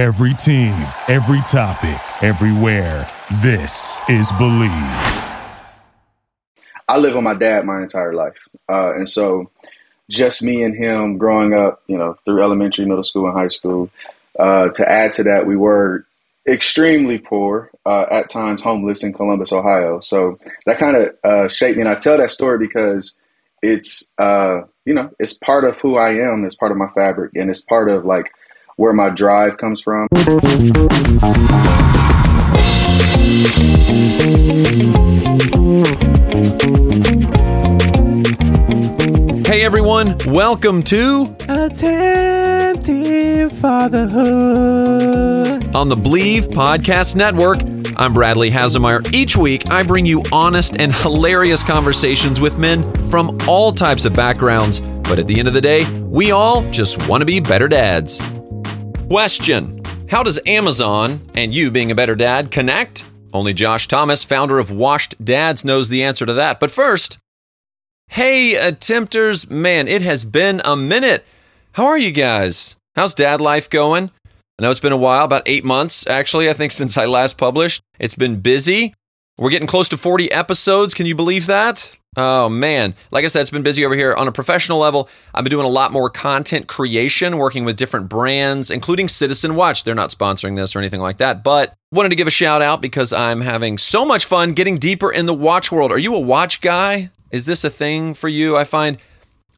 Every team, every topic, everywhere. This is Believe. I live with my dad my entire life. And so just me and him growing up, you know, through elementary, middle school, and high school. To add to that, we were extremely poor, at times homeless in Columbus, Ohio. So that kind of shaped me. And I tell that story because it's, you know, it's part of who I am. It's part of my fabric. And it's part of, like, where my drive comes from. Hey everyone, welcome to Attemptive Fatherhood on the Believe Podcast Network. I'm Bradley Hasemeyer. Each week, I bring you honest and hilarious conversations with men from all types of backgrounds. But at the end of the day, we all just want to be better dads. Question: how does Amazon and you being a better dad connect? Only Josh Thomas, founder of Washed Dads, knows the answer to that. But first, hey, attempters, man, it has been a minute. How are you guys? How's dad life going? I know it's been a while, about 8 months, actually, I think, since I last published. It's been busy. We're getting close to 40 episodes. Can you believe that? Oh, man. Like I said, it's been busy over here. On a professional level, I've been doing a lot more content creation, working with different brands, including Citizen Watch. They're not sponsoring this or anything like that, but wanted to give a shout out because I'm having so much fun getting deeper in the watch world. Are you a watch guy? Is this a thing for you? I find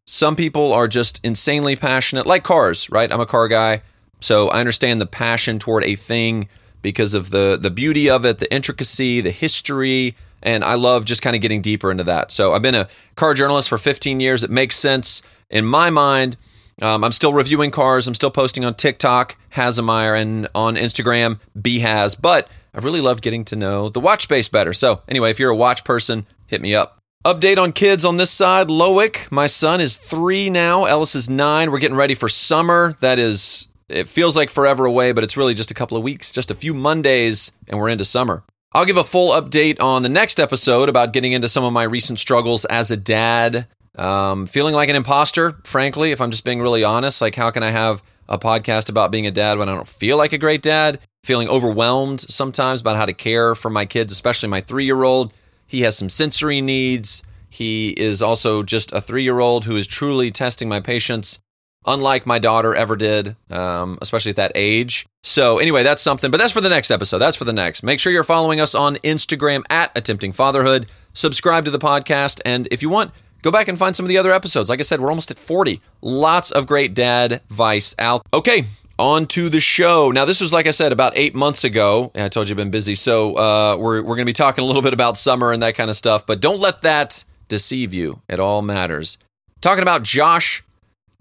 some people are just insanely passionate, like cars, right? I'm a car guy, so I understand the passion toward a thing because of the beauty of it, the intricacy, the history. And I love just kind of getting deeper into that. So I've been a car journalist for 15 years. It makes sense in my mind. I'm still reviewing cars. I'm still posting on TikTok, Hasemeyer, and on Instagram, BHaz. But I really love getting to know the watch space better. So anyway, if you're a watch person, hit me up. Update on kids on this side. Lowick, my son, is 3 now. Ellis is 9. We're getting ready for summer. That is, it feels like forever away, but it's really just a couple of weeks, just a few Mondays, and we're into summer. I'll give a full update on the next episode about getting into some of my recent struggles as a dad. Feeling like an imposter, frankly, if I'm just being really honest. Like, how can I have a podcast about being a dad when I don't feel like a great dad? Feeling overwhelmed sometimes about how to care for my kids, especially my 3-year-old. He has some sensory needs. He is also just a 3-year-old who is truly testing my patience, unlike my daughter ever did, especially at that age. So anyway, that's something, but that's for the next episode. That's for the next. Make sure you're following us on Instagram at Attempting Fatherhood. Subscribe to the podcast. And if you want, go back and find some of the other episodes. Like I said, we're almost at 40. Lots of great dad advice out. Okay, on to the show. Now, this was, like I said, about 8 months ago. I told you I've been busy. So we're going to be talking a little bit about summer and that kind of stuff, but don't let that deceive you. It all matters. Talking about Josh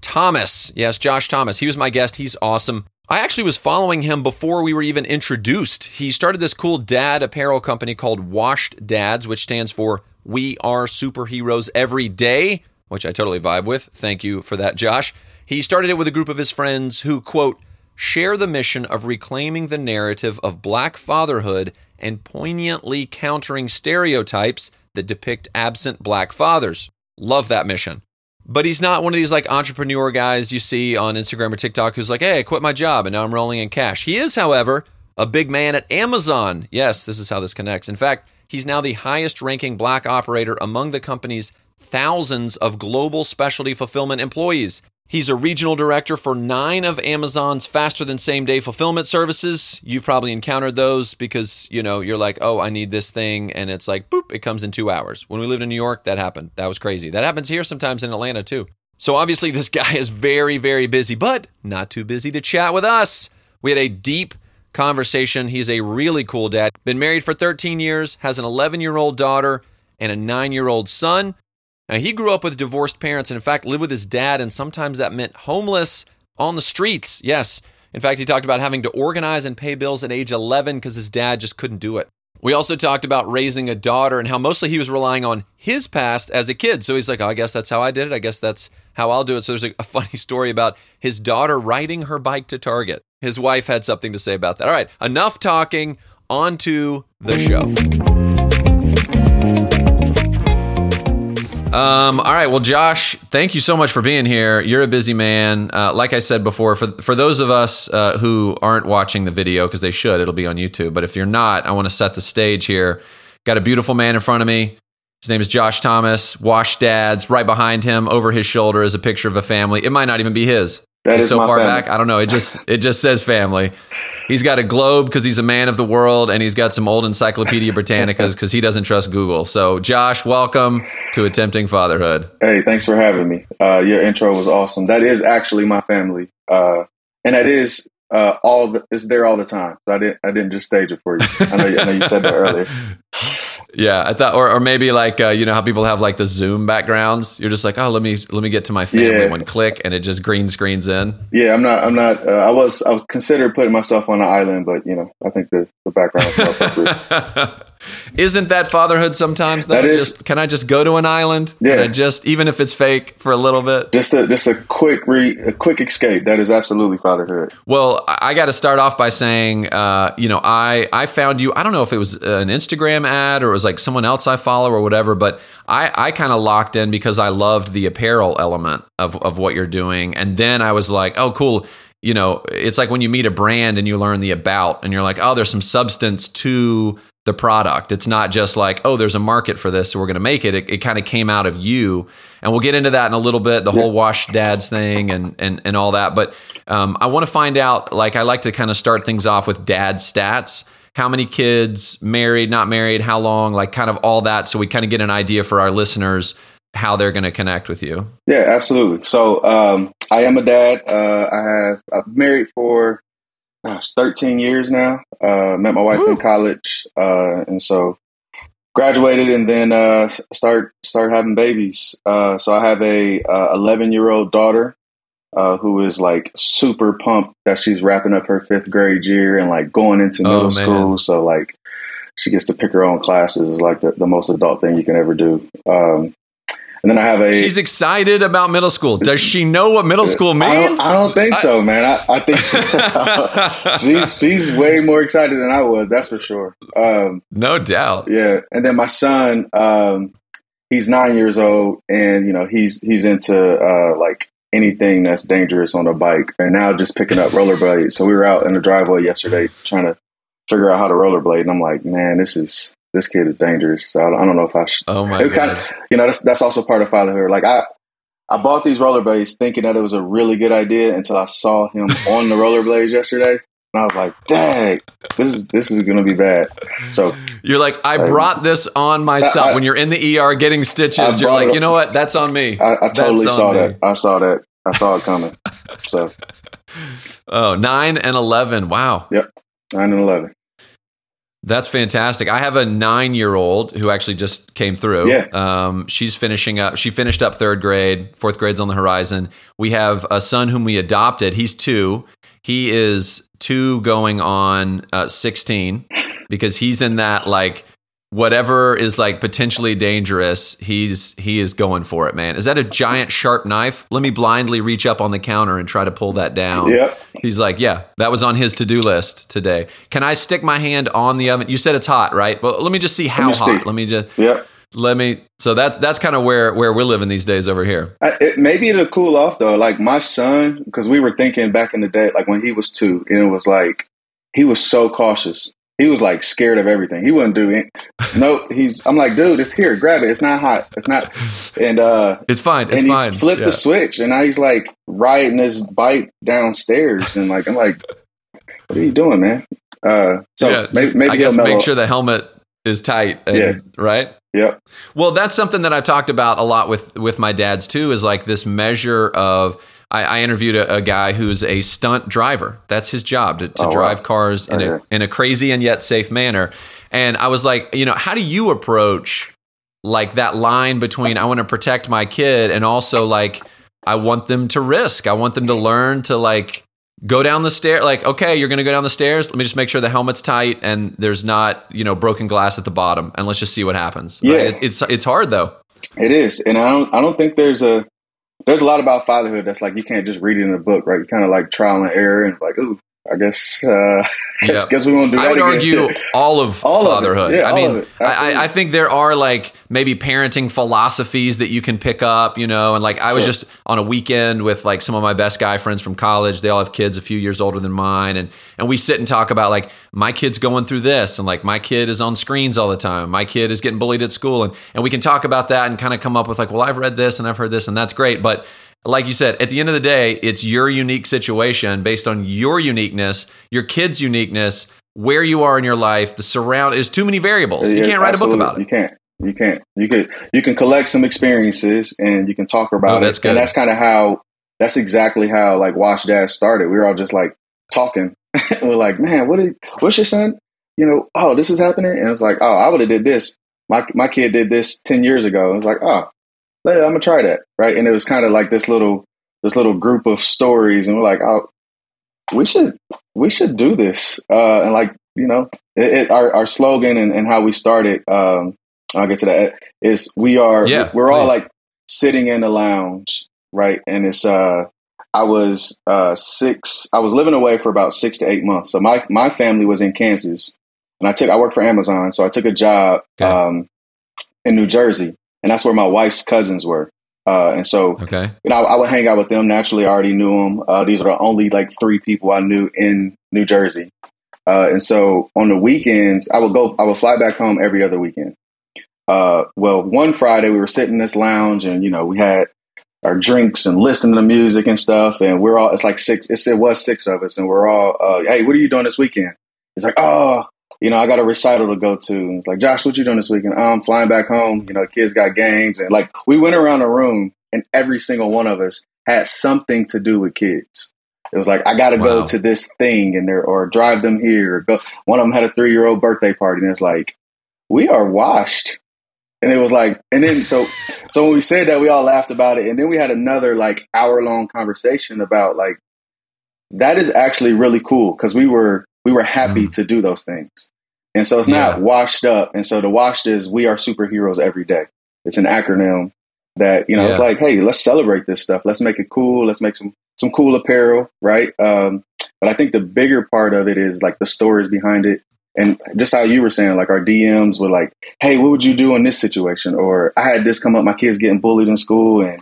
Thomas. Yes, Josh Thomas. He was my guest. He's awesome. I actually was following him before we were even introduced. He started this cool dad apparel company called Washed Dads, which stands for We Are Superheroes Every Day, which I totally vibe with. Thank you for that, Josh. He started it with a group of his friends who, quote, share the mission of reclaiming the narrative of Black fatherhood and poignantly countering stereotypes that depict absent Black fathers. Love that mission. But he's not one of these like entrepreneur guys you see on Instagram or TikTok who's like, hey, I quit my job and now I'm rolling in cash. He is, however, a big man at Amazon. Yes, this is how this connects. In fact, he's now the highest ranking Black operator among the company's thousands of global specialty fulfillment employees. He's a regional director for 9 of Amazon's faster than same day fulfillment services. You've probably encountered those because, you know, you're like, oh, I need this thing. And it's like, boop, it comes in 2 hours. When we lived in New York, that happened. That was crazy. That happens here sometimes in Atlanta too. So obviously this guy is very, very busy, but not too busy to chat with us. We had a deep conversation. He's a really cool dad. Been married for 13 years, has an 11-year-old daughter and a 9-year-old son. Now, he grew up with divorced parents and, in fact, lived with his dad, and sometimes that meant homeless on the streets. Yes. In fact, he talked about having to organize and pay bills at age 11 because his dad just couldn't do it. We also talked about raising a daughter and how mostly he was relying on his past as a kid. So he's like, oh, I guess that's how I did it. I guess that's how I'll do it. So there's a funny story about his daughter riding her bike to Target. His wife had something to say about that. All right, enough talking. On to the show. All right. Well, Josh, thank you so much for being here. You're a busy man. Like I said before, for those of us who aren't watching the video, because they should, it'll be on YouTube. But if you're not, I want to set the stage here. Got a beautiful man in front of me. His name is Josh Thomas, Washed Dads. Right behind him, over his shoulder, is a picture of a family. It might not even be his. That is so far family. Back. I don't know. It just says family. He's got a globe because he's a man of the world, and he's got some old Encyclopedia Britannicas because he doesn't trust Google. So, Josh, welcome to Attempting Fatherhood. Hey, thanks for having me. Your intro was awesome. That is actually my family, and that is it's there all the time. So I didn't just stage it for you. I know you said that earlier. Yeah, I thought, or maybe like you know how people have like the Zoom backgrounds. You're just like, oh, let me get to my family. Yeah. One click, and it just green screens in. Yeah, I'm not. I considered putting myself on an island, but you know, I think the background was Isn't that fatherhood sometimes? Though? That is. Can I just go to an island? Yeah. Can I just, even if it's fake, for a little bit. Just a quick escape. That is absolutely fatherhood. Well, I got to start off by saying, you know, I found you. I don't know if it was an Instagram ad or it was like someone else I follow or whatever, but I kind of locked in because I loved the apparel element of what you're doing, and then I was like, oh, cool. You know, it's like when you meet a brand and you learn the about, and you're like, oh, there's some substance to the product. It's not just like, oh, there's a market for this, so we're going to make it. It kind of came out of you, and we'll get into that in a little bit, the whole Washed Dads thing and all that. But I want to find out, like, I like to kind of start things off with dad stats. How many kids, married, not married, how long, like kind of all that. So we kind of get an idea for our listeners how they're going to connect with you. Yeah, absolutely. So I am a dad. I've married for 13 years now. Met my wife in college, and so graduated, and then start having babies. So I have a 11-year-old daughter who is like super pumped that she's wrapping up her fifth grade year and like going into middle school. So like she gets to pick her own classes is like the most adult thing you can ever do. And then I have she's excited about middle school. Does she know what middle school means? I don't think so, man. I think she's way more excited than I was. That's for sure. No doubt. Yeah. And then my son, he's 9 years old, and you know, he's into like anything that's dangerous on a bike, and now just picking up rollerblades. So we were out in the driveway yesterday trying to figure out how to rollerblade, and I'm like, man, this kid is dangerous. So I don't know if I should. Oh my God. Kind of, you know, that's also part of fatherhood. Like I bought these rollerblades thinking that it was a really good idea until I saw him on the rollerblades yesterday. And I was like, dang, this is going to be bad. So you're like, I brought this on myself. When you're in the ER getting stitches, you're like, you know what? That's on me. I totally saw that. I saw it coming. So. Oh, 9 and 11. Wow. Yep. 9 and 11. That's fantastic. I have a 9-year-old who actually just came through. Yeah. She's finishing up. She finished up third grade. Fourth grade's on the horizon. We have a son whom we adopted. He's 2. He is 2 going on 16 because he's in that like whatever is like potentially dangerous. He is going for it, man. Is that a giant sharp knife? Let me blindly reach up on the counter and try to pull that down. Yep. He's like, yeah, that was on his to-do list today. Can I stick my hand on the oven? You said it's hot, right? Well, let me just see how hot. So that's kind of where we're living these days over here. Maybe it'll cool off though. Like my son, because we were thinking back in the day, like when he was 2, and it was like, he was so cautious. He was like scared of everything. He wouldn't do it. I'm like, dude, it's here. Grab it. It's not hot. It's not. And it's fine. It's fine. Flipped the switch, and now he's like riding his bike downstairs, and like I'm like, what are you doing, man? Maybe I guess make sure the helmet is tight. Right. Yep. Well, that's something that I've talked about a lot with my dads too. Is like this measure of. I interviewed a guy who's a stunt driver. That's his job to drive cars in a crazy and yet safe manner. And I was like, you know, how do you approach like that line between I want to protect my kid and also like I want them to risk. I want them to learn to like go down the stairs. Like, okay, you're going to go down the stairs. Let me just make sure the helmet's tight and there's not, you know, broken glass at the bottom. And let's just see what happens. Yeah, right? It's hard though. It is, and I don't think there's a lot about fatherhood that's like you can't just read it in a book, right? You kind of like trial and error and like, ooh, I guess we won't do that. I would argue all of fatherhood. Yeah, I mean, I think there are like maybe parenting philosophies that you can pick up, you know, and like I was just on a weekend with like some of my best guy friends from college. They all have kids a few years older than mine. And we sit and talk about like my kid's going through this and like my kid is on screens all the time. My kid is getting bullied at school. And we can talk about that and kind of come up with like, well, I've read this and I've heard this and that's great. But like you said, at the end of the day, it's your unique situation based on your uniqueness, your kid's uniqueness, where you are in your life, the surround is too many variables. You can't write a book about it. You can collect some experiences and you can talk about it. That's good. And that's kind of how, that's exactly how like Washed Dads started. We were all just like talking. We're like, man, what's your son? You know, oh, this is happening. And it's like, oh, I would have did this. My kid did this 10 years ago. It's like, oh, I'm gonna try that, right? And it was kind of like this little group of stories, and we're like, "Oh, we should do this." And like, you know, our slogan and how we started. I'll get to that. Is we're all like sitting in the lounge, right? And it's I was living away for about 6 to 8 months, so my family was in Kansas, and I worked for Amazon, so I took a job in New Jersey. And that's where my wife's cousins were. And so, you know, I would hang out with them. Naturally, I already knew them. These are the only like 3 people I knew in New Jersey. And so on the weekends, I would fly back home every other weekend. Well, one Friday we were sitting in this lounge and, you know, we had our drinks and listening to music and stuff. And we're all, it was 6 of us. And we're all, hey, what are you doing this weekend? It's like, oh, you know, I got a recital to go to. And it's like, Josh, what you doing this weekend? I'm flying back home. You know, kids got games. And like, we went around the room and every single one of us had something to do with kids. It was like, I got to go to this thing and there, or drive them here. Or go. One of them had a 3-year-old birthday party. And it's like, we are washed. And it was like, and then so when we said that, we all laughed about it. And then we had another like hour-long conversation about like, that is actually really cool because we were happy to do those things. And so it's not washed up. And so the washed is we are superheroes every day. It's an acronym that, you know, it's like, hey, let's celebrate this stuff. Let's make it cool. Let's make some cool apparel. Right. But I think the bigger part of it is like the stories behind it. And just how you were saying, like our DMs were like, hey, what would you do in this situation? Or I had this come up. My kid's getting bullied in school and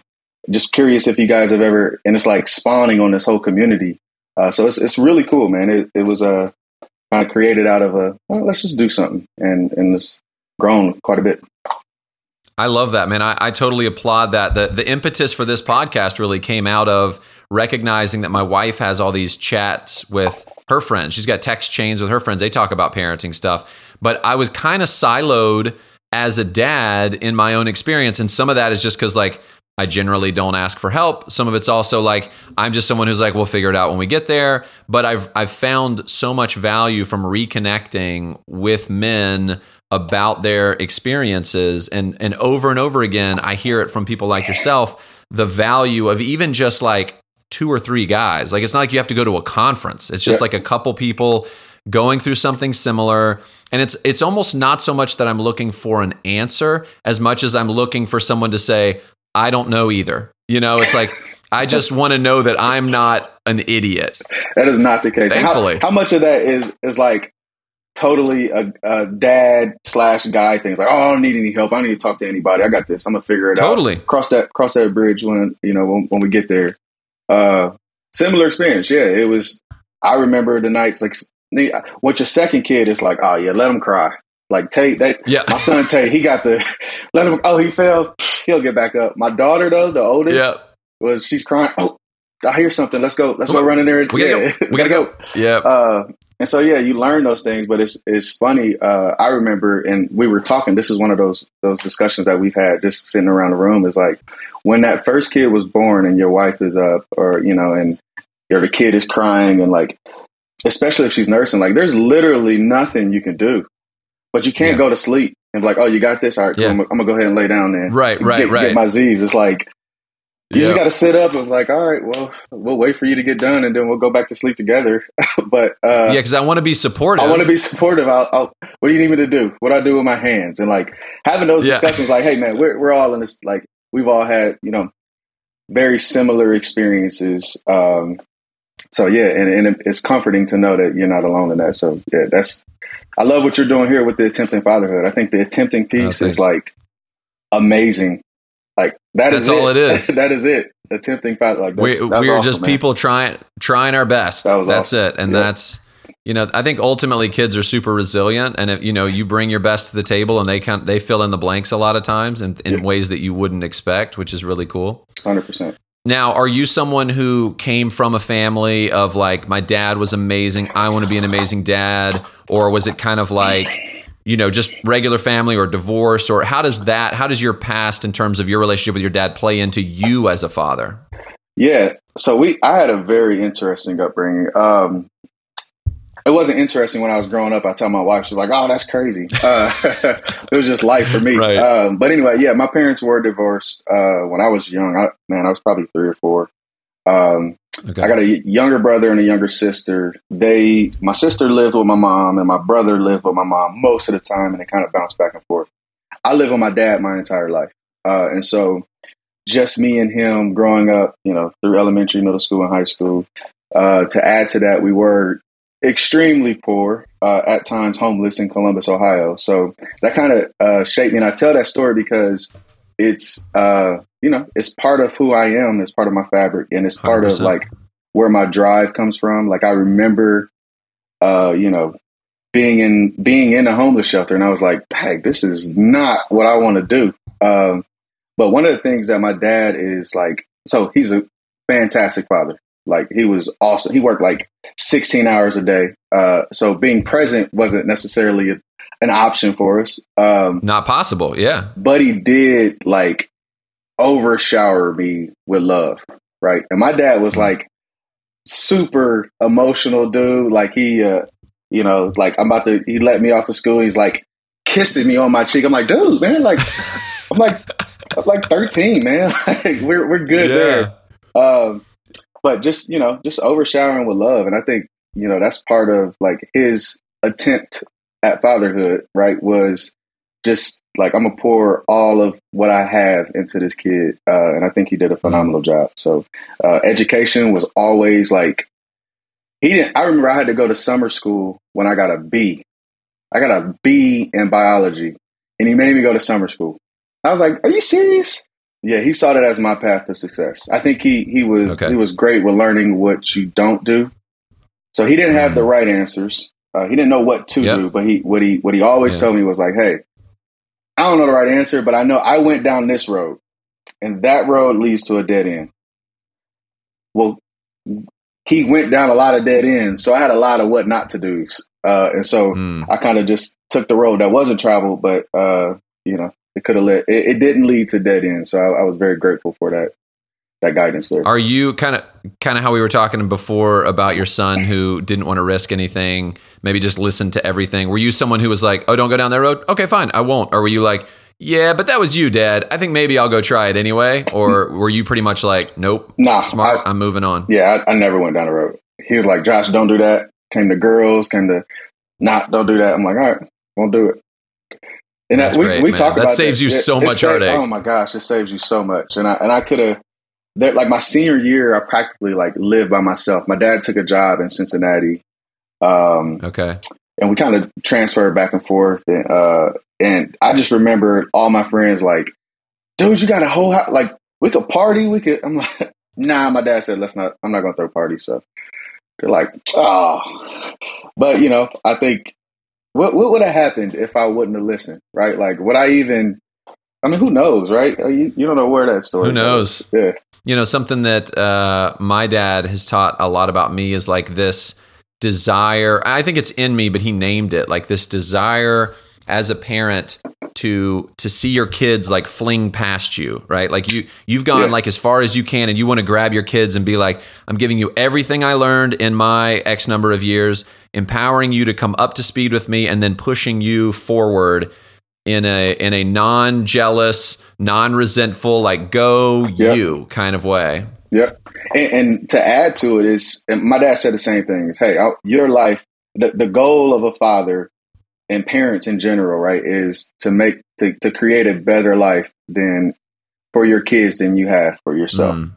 just curious if you guys have ever. And it's like spawning on this whole community. So it's really cool, man. It was a. Kind of created out of a, well, let's just do something, and it's grown quite a bit. I love that, man. I totally applaud that. The impetus for this podcast really came out of recognizing that my wife has all these chats with her friends. She's got text chains with her friends. They talk about parenting stuff, but I was kind of siloed as a dad in my own experience, and some of that is just because like I generally don't ask for help. Some of it's also like, I'm just someone who's like, we'll figure it out when we get there. But I've found so much value from reconnecting with men about their experiences. And over again, I hear it from people like yourself, the value of even just like 2 or 3 guys. Like, it's not like you have to go to a conference. It's just like a couple people going through something similar. And it's almost not so much that I'm looking for an answer as much as I'm looking for someone to say, I don't know either. You know, it's like, I just want to know that I'm not an idiot. That is not the case. Thankfully. How much of that is like totally a dad/guy thing? It's like, oh, I don't need any help. I don't need to talk to anybody. I got this. I'm going to figure it out. Totally. Cross that bridge when we get there. Similar experience. Yeah, it was, I remember the nights like, with your second kid, it's like, oh yeah, let him cry. Like Tate, my son Tate, he got the, let him, oh, he fell. He'll get back up. My daughter, though, the oldest, was she's crying. Oh, I hear something. Let's go. Let's go run in there. We gotta go. Yeah. And so you learn those things, but it's funny. I remember, and we were talking. This is one of those discussions that we've had just sitting around the room. Is like when that first kid was born, and your wife is up, or you know, and your the kid is crying, and like especially if she's nursing, like there's literally nothing you can do, but you can't go to sleep. And like, oh, you got this? All right, cool. I'm going to go ahead and lay down there. Get my Z's. It's like, you just got to sit up and like, all right, well, we'll wait for you to get done and then we'll go back to sleep together. But because I want to be supportive. What do you need me to do? What do I do with my hands? And like having those discussions like, hey, man, we're all in this, like we've all had, you know, very similar experiences. So yeah, and it's comforting to know that you're not alone in that. So yeah, I love what you're doing here with the Attempting Fatherhood. I think the attempting piece is like amazing. Like that's all it is. That is it. Attempting father. Like we're awesome, just people trying our best. That's awesome. It. And yeah. That's, you know, I think ultimately kids are super resilient, and if, you know, you bring your best to the table and they fill in the blanks a lot of times in ways that you wouldn't expect, which is really cool. 100%. Now, are you someone who came from a family of like, my dad was amazing, I want to be an amazing dad? Or was it kind of like, you know, just regular family or divorce? Or how does your past in terms of your relationship with your dad play into you as a father? Yeah. So I had a very interesting upbringing. It wasn't interesting when I was growing up. I tell my wife, she's like, oh, that's crazy. It was just life for me. Right. But anyway, yeah, my parents were divorced when I was young. I was probably 3 or 4. Okay. I got a younger brother and a younger sister. My sister lived with my mom and my brother lived with my mom most of the time, and it kind of bounced back and forth. I lived with my dad my entire life. And so just me and him growing up, you know, through elementary, middle school, and high school. To add to that, we were extremely poor, at times homeless in Columbus, Ohio. So that kind of shaped me. And I tell that story because it's, you know, it's part of who I am. It's part of my fabric, and it's part 100%. Of like where my drive comes from. Like I remember, you know, being in a homeless shelter, and I was like, dang, this is not what I want to do. But one of the things that my dad is like, so he's a fantastic father. Like he was awesome. He worked like 16 hours a day. So being present wasn't necessarily an option for us. Not possible. Yeah. But he did like overshower me with love. Right. And my dad was like super emotional dude. Like he, you know, like he let me off to school. He's like kissing me on my cheek. I'm like, dude, man, like, I'm like 13, man. Like we're good there. But just, you know, just overshowering with love. And I think, you know, that's part of like his attempt at fatherhood, right? Was just like, I'm going to pour all of what I have into this kid. And I think he did a phenomenal job. So education was always like, I remember I had to go to summer school when I got a B. I got a B in biology, and he made me go to summer school. I was like, are you serious? Yeah, he saw that as my path to success. I think he was great with learning what you don't do. So he didn't have the right answers. He didn't know what to do, but what he always told me was like, "Hey, I don't know the right answer, but I know I went down this road, and that road leads to a dead end." Well, he went down a lot of dead ends, so I had a lot of what not to do's, and so I kind of just took the road that wasn't traveled, but you know. It could have led. It didn't lead to dead end. So I was very grateful for that guidance there. Are you kind of how we were talking before about your son who didn't want to risk anything, maybe just listen to everything? Were you someone who was like, "Oh, don't go down that road. Okay, fine, I won't." Or were you like, "Yeah, but that was you, Dad. I think maybe I'll go try it anyway." Or were you pretty much like, "Nope, smart. I'm moving on." Yeah, I never went down the road. He was like, "Josh, don't do that." Came to girls, don't do that. I'm like, all right, won't do it. And we talk about that saves you so much heartache. Oh my gosh, it saves you so much. And I could have, like my senior year, I practically like lived by myself. My dad took a job in Cincinnati, and we kind of transferred back and forth. And I just remember all my friends like, "Dude, you got a whole house. Like we could party. We could." I'm like, "Nah." My dad said, "Let's not. I'm not going to throw parties." So they're like, "Oh," but you know, I think. What would have happened if I wouldn't have listened, right? Like, would I even, I mean, who knows, right? You don't know where that story is. Who knows? Yeah. You know, something that my dad has taught a lot about me is like this desire. I think it's in me, but he named it like this desire as a parent to see your kids like fling past you, right? Like you've gone like as far as you can, and you want to grab your kids and be like, "I'm giving you everything I learned in my X number of years, empowering you to come up to speed with me, and then pushing you forward in a non-jealous, non-resentful, like go you kind of way." Yep. And to add to it is, and my dad said the same thing, is, "Hey, your life, the goal of a father and parents in general, right, is to create a better life than for your kids than you have for yourself." And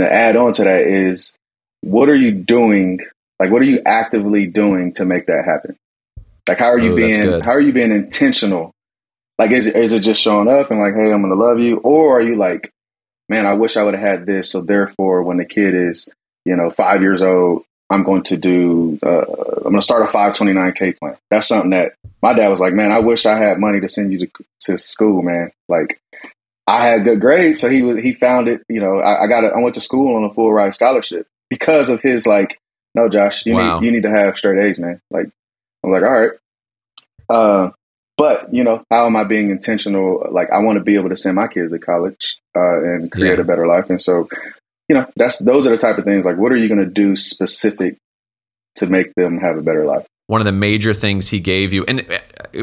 the add on to that is what are you doing? Like, what are you actively doing to make that happen? Like, how are you being intentional? Like, is it just showing up and like, hey, I'm going to love you? Or are you like, man, I wish I would have had this. So therefore, when the kid is, 5 years old, I'm going to start a 529K plan. That's something that my dad was like, man, I wish I had money to send you to school, man. Like, I had good grades. So he found it, I went to school on a full ride scholarship because of his like, no, Josh, you need to have straight A's, man. Like, I'm like, all right. But, how am I being intentional? Like, I want to be able to send my kids to college and create a better life. And so, those are the type of things. Like, what are you going to do specific to make them have a better life? One of the major things he gave you, and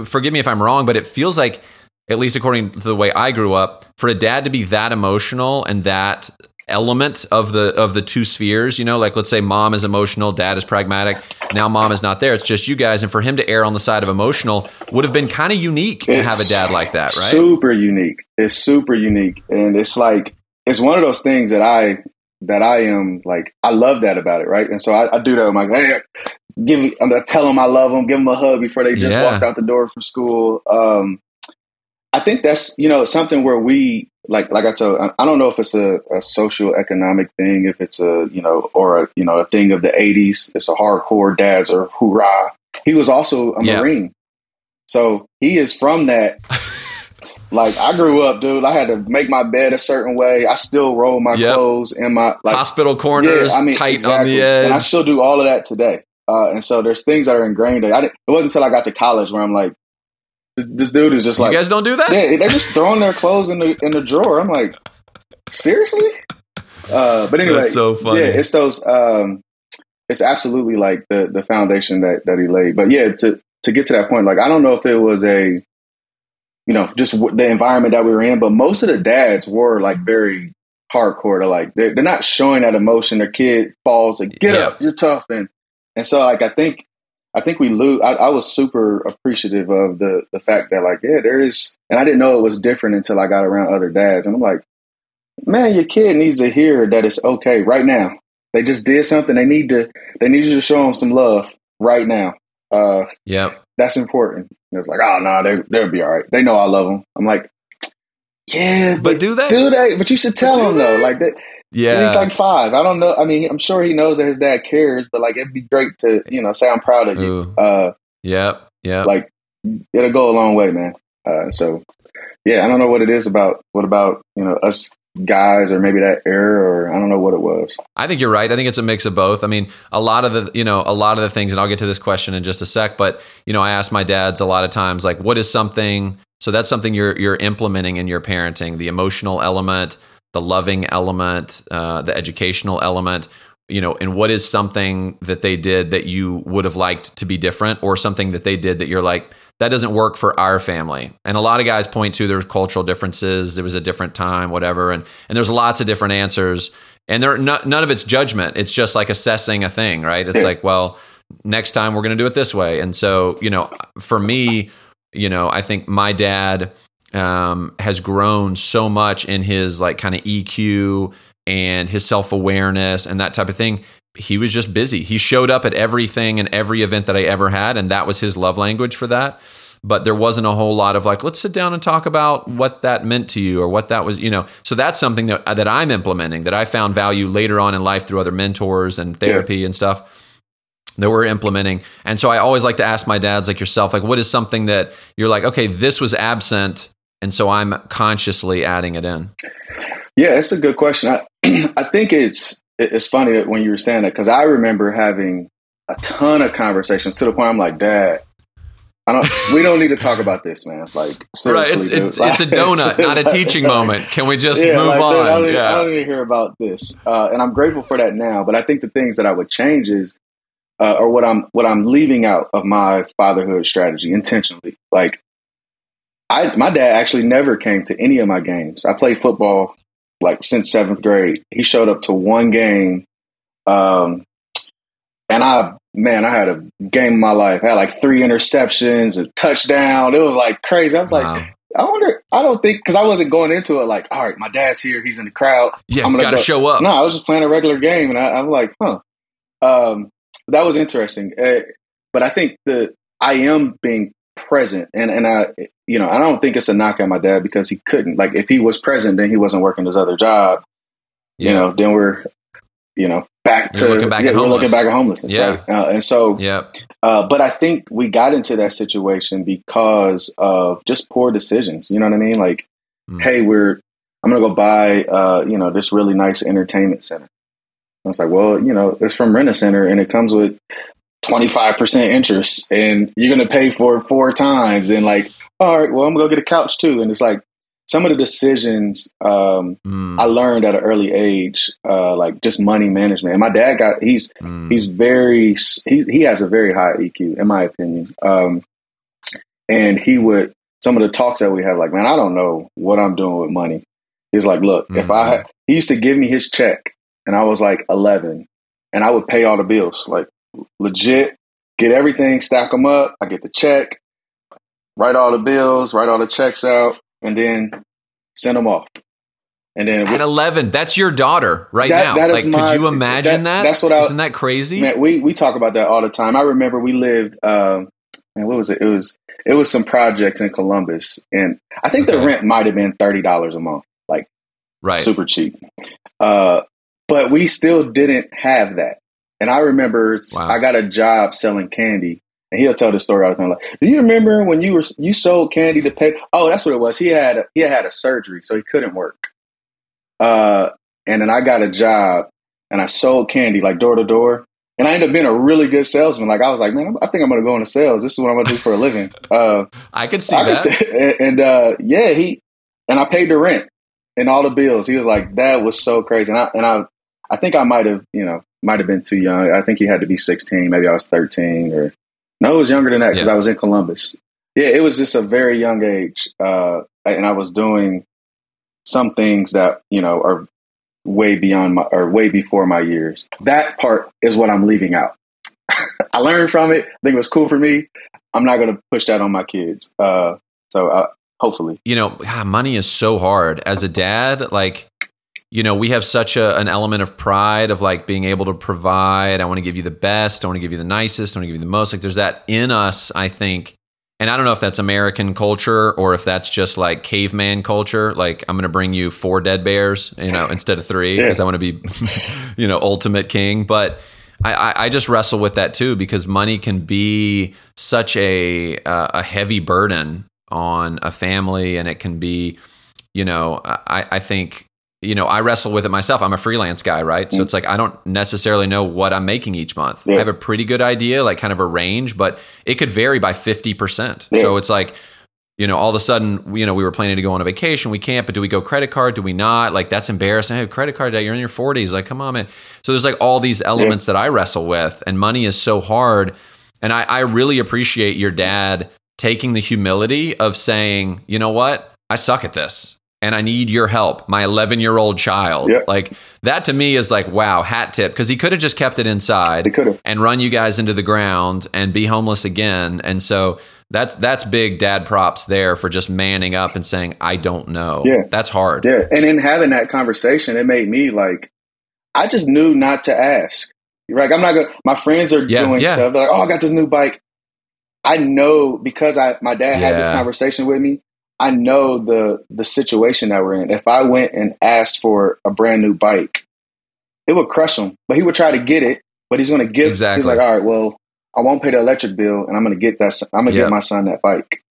forgive me if I'm wrong, but it feels like, at least according to the way I grew up, for a dad to be that emotional and that element of the two spheres, like, let's say mom is emotional, dad is pragmatic. Now mom is not there. It's just you guys. And for him to err on the side of emotional would have been kind of unique to have a dad like that, right? Super unique. It's super unique. And it's like, it's one of those things that I am like, I love that about it. Right. And so I do that. I'm like, hey, I'm going to tell them I love them, give them a hug before they just walked out the door from school. I think that's, something where we, like I told, I don't know if it's a social economic thing, if it's a thing of the 80s, it's a hardcore dads or hoorah. He was also a Marine. So he is from that. Like, I grew up, dude, I had to make my bed a certain way. I still roll my clothes in my hospital corners, tight exactly. On the edge. And I still do all of that today. And so there's things that are ingrained. It wasn't until I got to college where I'm like, this dude is just like, you guys don't do that? Yeah, they're just throwing their clothes in the drawer. I'm like, seriously? But anyway, that's so funny. Yeah, it's those. It's absolutely like the foundation that he laid. But yeah, to get to that point, like, I don't know if it was a, just the environment that we were in, but most of the dads were like very hardcore. To like, they're not showing that emotion. Their kid falls and get up, you're tough, and so like I think we lose. I was super appreciative of the fact that like, yeah, there is, and I didn't know it was different until I got around other dads. And I'm like, man, your kid needs to hear that it's okay right now. They just did something. They need you to show them some love right now. That's important. And it was like, oh no, they'll be all right. They know I love them. I'm like, yeah, but do they? But you should tell them though. Like that. Yeah. He's like 5. I don't know. I mean, I'm sure he knows that his dad cares, but like, it'd be great to, say I'm proud of you. Yeah. Like, it'll go a long way, man. So yeah, I don't know what it is about, us guys, or maybe that error, or I don't know what it was. I think you're right. I think it's a mix of both. I mean, a lot of the things, and I'll get to this question in just a sec, but I ask my dads a lot of times, like, what is something, so that's something you're implementing in your parenting, the emotional element, the loving element, the educational element, and what is something that they did that you would have liked to be different, or something that they did that you're like, that doesn't work for our family. And a lot of guys point to there's cultural differences. It was a different time, whatever. And there's lots of different answers, and none of it's judgment. It's just like assessing a thing, right? It's like, well, next time we're going to do it this way. And so, for me, I think my dad, has grown so much in his like kind of EQ and his self-awareness and that type of thing. He was just busy. He showed up at everything and every event that I ever had. And that was his love language for that. But there wasn't a whole lot of like, let's sit down and talk about what that meant to you or what that was, So that's something that I'm implementing, that I found value later on in life through other mentors and therapy and stuff that we're implementing. And so I always like to ask my dads, like yourself, like, what is something that you're like, okay, this was absent, and so I'm consciously adding it in? Yeah, it's a good question. I think it's funny that when you were saying that, because I remember having a ton of conversations to the point I'm like, Dad, we don't need to talk about this, man. Like, seriously, right? It's, like, it's a donut, not a teaching moment. Can we just move on? I don't need to hear about this. And I'm grateful for that now. But I think the things that I would change is, or what I'm leaving out of my fatherhood strategy intentionally, like. My dad actually never came to any of my games. I played football like since 7th grade. He showed up to one game. And I had a game of my life. I had like 3 interceptions, a touchdown. It was like crazy. I was like, I wonder, I don't think, because I wasn't going into it like, all right, my dad's here, he's in the crowd. Yeah, I'm gotta show up. No, I was just playing a regular game, and I'm like, huh. That was interesting. But I think I am being present, and I don't think it's a knock at my dad, because he couldn't. Like, if he was present, then he wasn't working his other job. Yeah. You know, then we're, you know, we're looking back at homelessness. Yeah. Right? But I think we got into that situation because of just poor decisions. You know what I mean? Like, hey, I'm going to go buy, this really nice entertainment center. I was like, well, you know, it's from Rent-A-Center and it comes with 25% interest and you're going to pay for it 4 times. And like, all right, well, I'm going to go get a couch too. And it's like, some of the decisions I learned at an early age, like just money management. And my dad he has a very high EQ, in my opinion. And he would, some of the talks that we had, like, man, I don't know what I'm doing with money. He's like, look, he used to give me his check and I was like 11 and I would pay all the bills, like legit, get everything, stack them up. I get the check, write all the bills, write all the checks out. And then send them off. And then at 11, that's your daughter now. That is could you imagine that? That's what isn't that crazy? Man, we talk about that all the time. I remember we lived. What was it? It was some projects in Columbus, and I think the rent might have been $30 a month, like super cheap. But we still didn't have that. And I remember I got a job selling candy. And he'll tell this story all the time. Like, do you remember when you sold candy to pay? Oh, that's what it was. He had a surgery, so he couldn't work. And then I got a job, and I sold candy like door to door. And I ended up being a really good salesman. Like I was like, man, I think I'm going to go into sales. This is what I'm going to do for a living. I could see that. And I paid the rent and all the bills. He was like, that was so crazy. And I think I might have been too young. I think he had to be 16. Maybe I was 13 or. No, I was younger than that because I was in Columbus. Yeah, it was just a very young age. And I was doing some things that, you know, are way before my years. That part is what I'm leaving out. I learned from it. I think it was cool for me. I'm not going to push that on my kids. Hopefully. You know, money is so hard. As a dad, like, you know, we have such an element of pride of like being able to provide. I want to give you the best. I want to give you the nicest. I want to give you the most. Like there's that in us, I think. And I don't know if that's American culture or if that's just like caveman culture. Like I'm going to bring you 4 dead bears, you know, instead of 3 because I want to be, you know, ultimate king. But I just wrestle with that too, because money can be such a heavy burden on a family. And it can be, you know, I think, you know, I wrestle with it myself. I'm a freelance guy, right? So it's like, I don't necessarily know what I'm making each month. Yeah. I have a pretty good idea, like kind of a range, but it could vary by 50%. Yeah. So it's like, you know, all of a sudden, you know, we were planning to go on a vacation. We can't, but do we go credit card? Do we not? Like, that's embarrassing. I have credit card debt. You're in your 40s. Like, come on, man. So there's like all these elements that I wrestle with, and money is so hard. And I really appreciate your dad taking the humility of saying, you know what? I suck at this. And I need your help, my 11-year-old child. Yep. Like that to me is like, wow, hat tip. Because he could have just kept it inside and run you guys into the ground and be homeless again. And so that's big dad props there for just manning up and saying, I don't know. Yeah. That's hard. Yeah. And in having that conversation, it made me like, I just knew not to ask. Like I'm not going to, my friends are doing stuff. They're like, oh, I got this new bike. I know because my dad had this conversation with me. I know the situation that we're in. If I went and asked for a brand new bike, it would crush him. But he would try to get it, but he's going to give. Exactly. He's like, all right, well, I won't pay the electric bill, and I'm going to get that. I'm going to get my son that bike.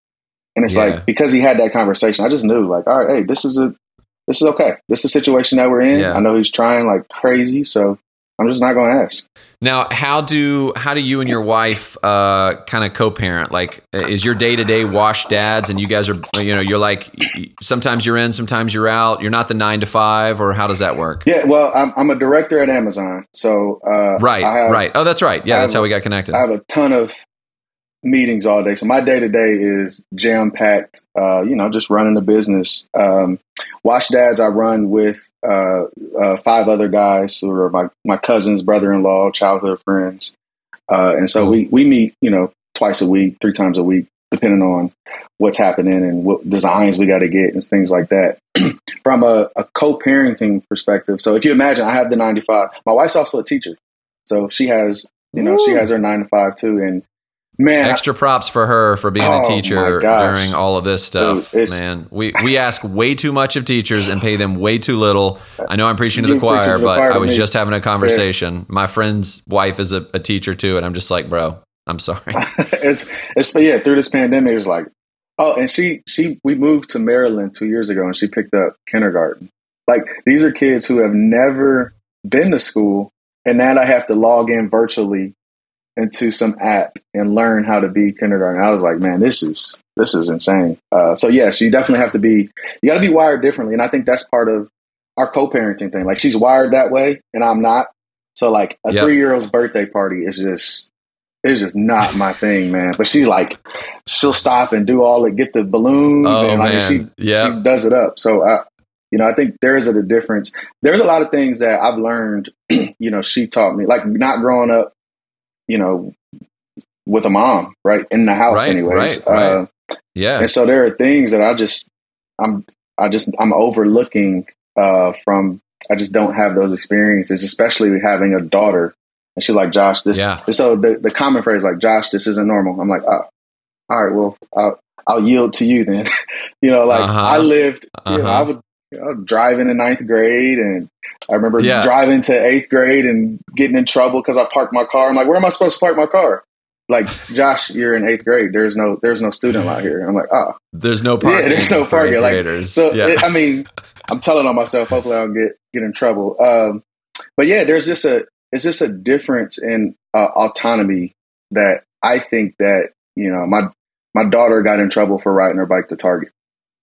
And it's like, because he had that conversation, I just knew like, all right, hey, this is okay. This is the situation that we're in. Yeah. I know he's trying like crazy. So I'm just not going to ask. Now, how do you and your wife kind of co-parent? Like, is your day-to-day Washed Dads and you guys are, you know, you're like, sometimes you're in, sometimes you're out. You're not the 9 to 5, or how does that work? Yeah, well, I'm a director at Amazon. So oh, that's right. Yeah, that's how we got connected. I have a ton of meetings all day. So my day-to-day is jam-packed, you know, just running the business. Washed Dads I run with 5 other guys who are my cousins, brother-in-law, childhood friends. And so we meet, you know, 2 times a week, 3 times a week, depending on what's happening and what designs we got to get and things like that. From a co-parenting perspective, so if you imagine, I have the 9 to 5. My wife's also a teacher, so she has, you know, she has her 9 to 5 too. And man, extra props for her for being a teacher during all of this stuff. Dude, man, we ask way too much of teachers and pay them way too little. I know I'm preaching to the choir, but I was just having a conversation. Yeah. My friend's wife is a teacher too, and I'm just like, bro, I'm sorry. But through this pandemic, it's like, oh, and we moved to Maryland 2 years ago, and she picked up kindergarten. Like, these are kids who have never been to school, and now I have to log in virtually into some app and learn how to be kindergarten. I was like, man, this is insane. So you definitely have to be, you got to be wired differently. And I think that's part of our co-parenting thing. Like, she's wired that way and I'm not. So like a 3-year-old's birthday party is just, it's just not my thing, man. But she's like, she'll stop and do all it, get the balloons, and like she does it up. So I think there is a difference. There's a lot of things that I've learned, you know, she taught me, like not growing up, you know, with a mom, right? In the house anyways. Right. Yeah. And so there are things that I'm overlooking I just don't have those experiences, especially having a daughter. And she's like, Josh, this. Yeah. So the common phrase, like, Josh, this isn't normal. I'm like, oh, all right, well, I'll yield to you then. You know, like I lived, you know, I would drive in the 9th grade, and I remember driving to 8th grade and getting in trouble because I parked my car. I'm like, where am I supposed to park my car? Like, Josh, you're in 8th grade. There's no student out here. I'm like, oh, there's no parking. Yeah, there's no parking. Like, so I'm telling on myself. Hopefully, I'll get in trouble. But there's just a difference in autonomy that I think that, you know, my daughter got in trouble for riding her bike to Target.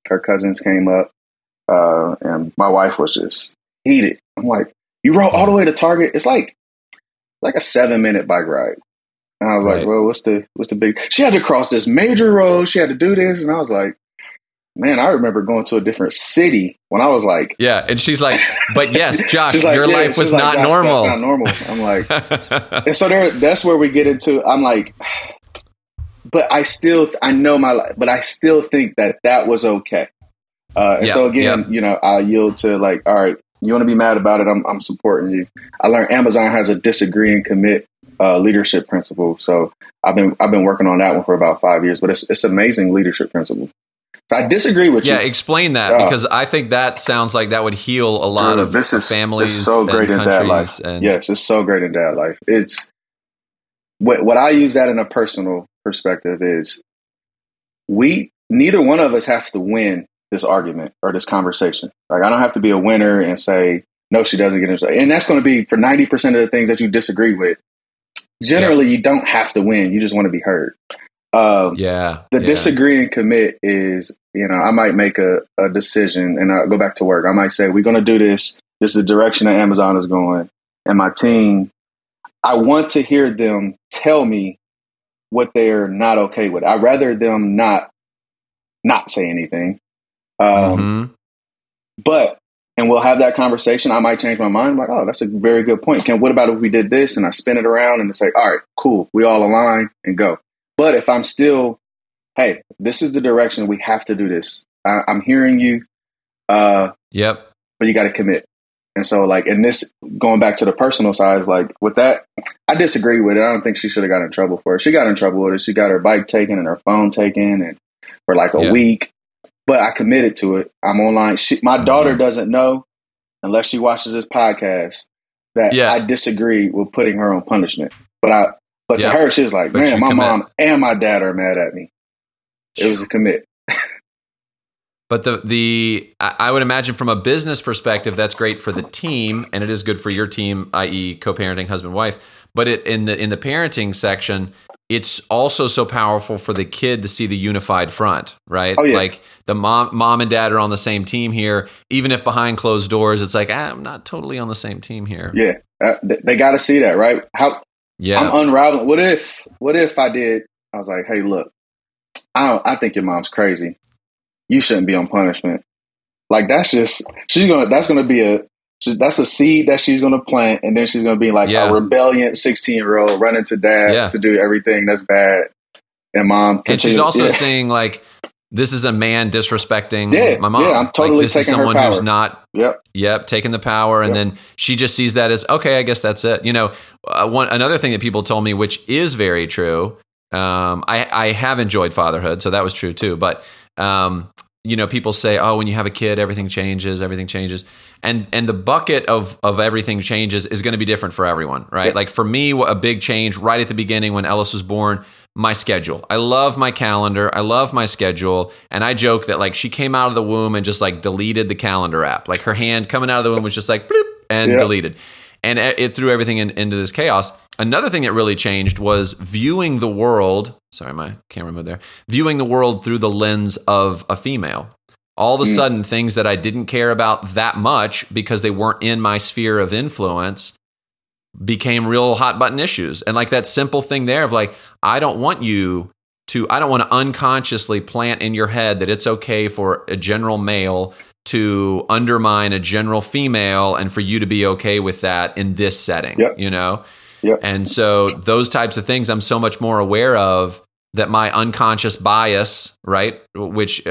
Her cousins came up. And my wife was just heated. I'm like, you rode all the way to Target? It's like a 7-minute bike ride. And I was like, well, what's the big, she had to cross this major road. She had to do this. And I was like, man, I remember going to a different city when I was like, yeah. And she's like, but yes, Josh, like, your life was like, not normal. That's not normal. I'm like, and so that's where we get into, I'm like, but I still think that was okay. You know, I'll yield to, like, all right, you want to be mad about it? I'm supporting you. I learned Amazon has a disagree and commit leadership principle. So I've been working on that one for about 5 years, but it's amazing leadership principle. So I disagree with you. Yeah, explain that because I think that sounds like that would heal a lot of families. It's so great in dad life. Yes, it's so great in dad life. It's what I use that in a personal perspective is neither one of us has to win this argument or this conversation. Like, I don't have to be a winner and say, no, she doesn't get it. And that's going to be for 90% of the things that you disagree with. Generally, you don't have to win. You just want to be heard. The disagree and commit is, you know, I might make a decision and I'll go back to work. I might say, we're going to do this. This is the direction that Amazon is going. And my team, I want to hear them tell me what they're not okay with. I'd rather them not say anything. But we'll have that conversation. I might change my mind. I'm like, oh, that's a very good point. What about if we did this and I spin it around and it's like, all right, cool. We all align and go. But if I'm still, hey, this is the direction we have to do this. I'm hearing you. But you got to commit. And so like, and this going back to the personal side, like with that, I disagree with it. I don't think she should have got in trouble for it. She got in trouble with it. She got her bike taken and her phone taken and for like a week. But I committed to it. I'm online. My daughter doesn't know, unless she watches this podcast, that I disagree with putting her on punishment. But to her, she was like, man, my mom and my dad are mad at me. It was a commit. But I would imagine from a business perspective, that's great for the team, and it is good for your team, i.e. co-parenting, husband, wife. But in the parenting section, it's also so powerful for the kid to see the unified front, right? Oh, yeah. Like the mom and dad are on the same team here, even if behind closed doors, it's like, I'm not totally on the same team here. Yeah, they got to see that, right? I'm unraveling. What if I did? I was like, hey, look, I think your mom's crazy. You shouldn't be on punishment. Like that's a seed that she's going to plant. And then she's going to be like a rebellious 16-year-old running to dad to do everything that's bad. And mom, and she's also saying like, this is a man disrespecting my mom. Yeah, I'm totally like, this taking is someone her power. Who's not. Yep, taking the power, and then she just sees that as okay. I guess that's it. You know, another thing that people told me, which is very true. I have enjoyed fatherhood, so that was true too. But you know, people say, oh, when you have a kid, everything changes, and the bucket of everything changes is going to be different for everyone, right? Yeah. Like for me, a big change right at the beginning when Ellis was born. My schedule. I love my calendar. I love my schedule. And I joke that like she came out of the womb and just like deleted the calendar app. Like her hand coming out of the womb was just like bloop and deleted. And it threw everything into this chaos. Another thing that really changed was viewing the world. Sorry, my camera moved there. Viewing the world through the lens of a female. All of a sudden, things that I didn't care about that much because they weren't in my sphere of influence became real hot button issues. And like that simple thing there of like, I don't want to unconsciously plant in your head that it's okay for a general male to undermine a general female and for you to be okay with that in this setting, you know? Yep. And so those types of things I'm so much more aware of that my unconscious bias, right? Which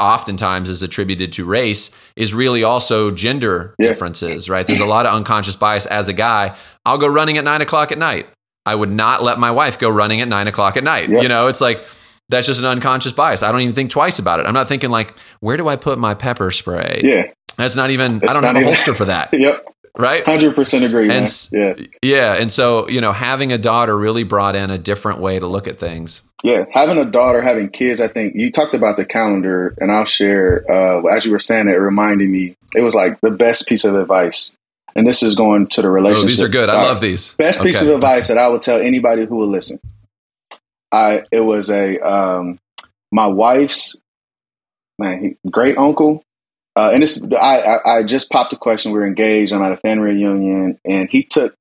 oftentimes is attributed to race is really also gender differences, right? There's a lot of unconscious bias as a guy. I'll go running at 9:00 at night. I would not let my wife go running at 9:00 at night. Yep. You know, it's like, that's just an unconscious bias. I don't even think twice about it. I'm not thinking like, where do I put my pepper spray? Yeah. That's not even, I don't have a holster for that. Yep. Right. 100% agree. And, yeah. And so, you know, having a daughter really brought in a different way to look at things. Yeah. Having a daughter, having kids, I think you talked about the calendar and I'll share, as you were saying, it reminded me, it was like the best piece of advice. And this is going to the relationship. Oh, these are good. I love these. Best piece of advice that I would tell anybody who will listen. It was my wife's great uncle. And this, I just popped a question. We were engaged. I'm at a family reunion, and he took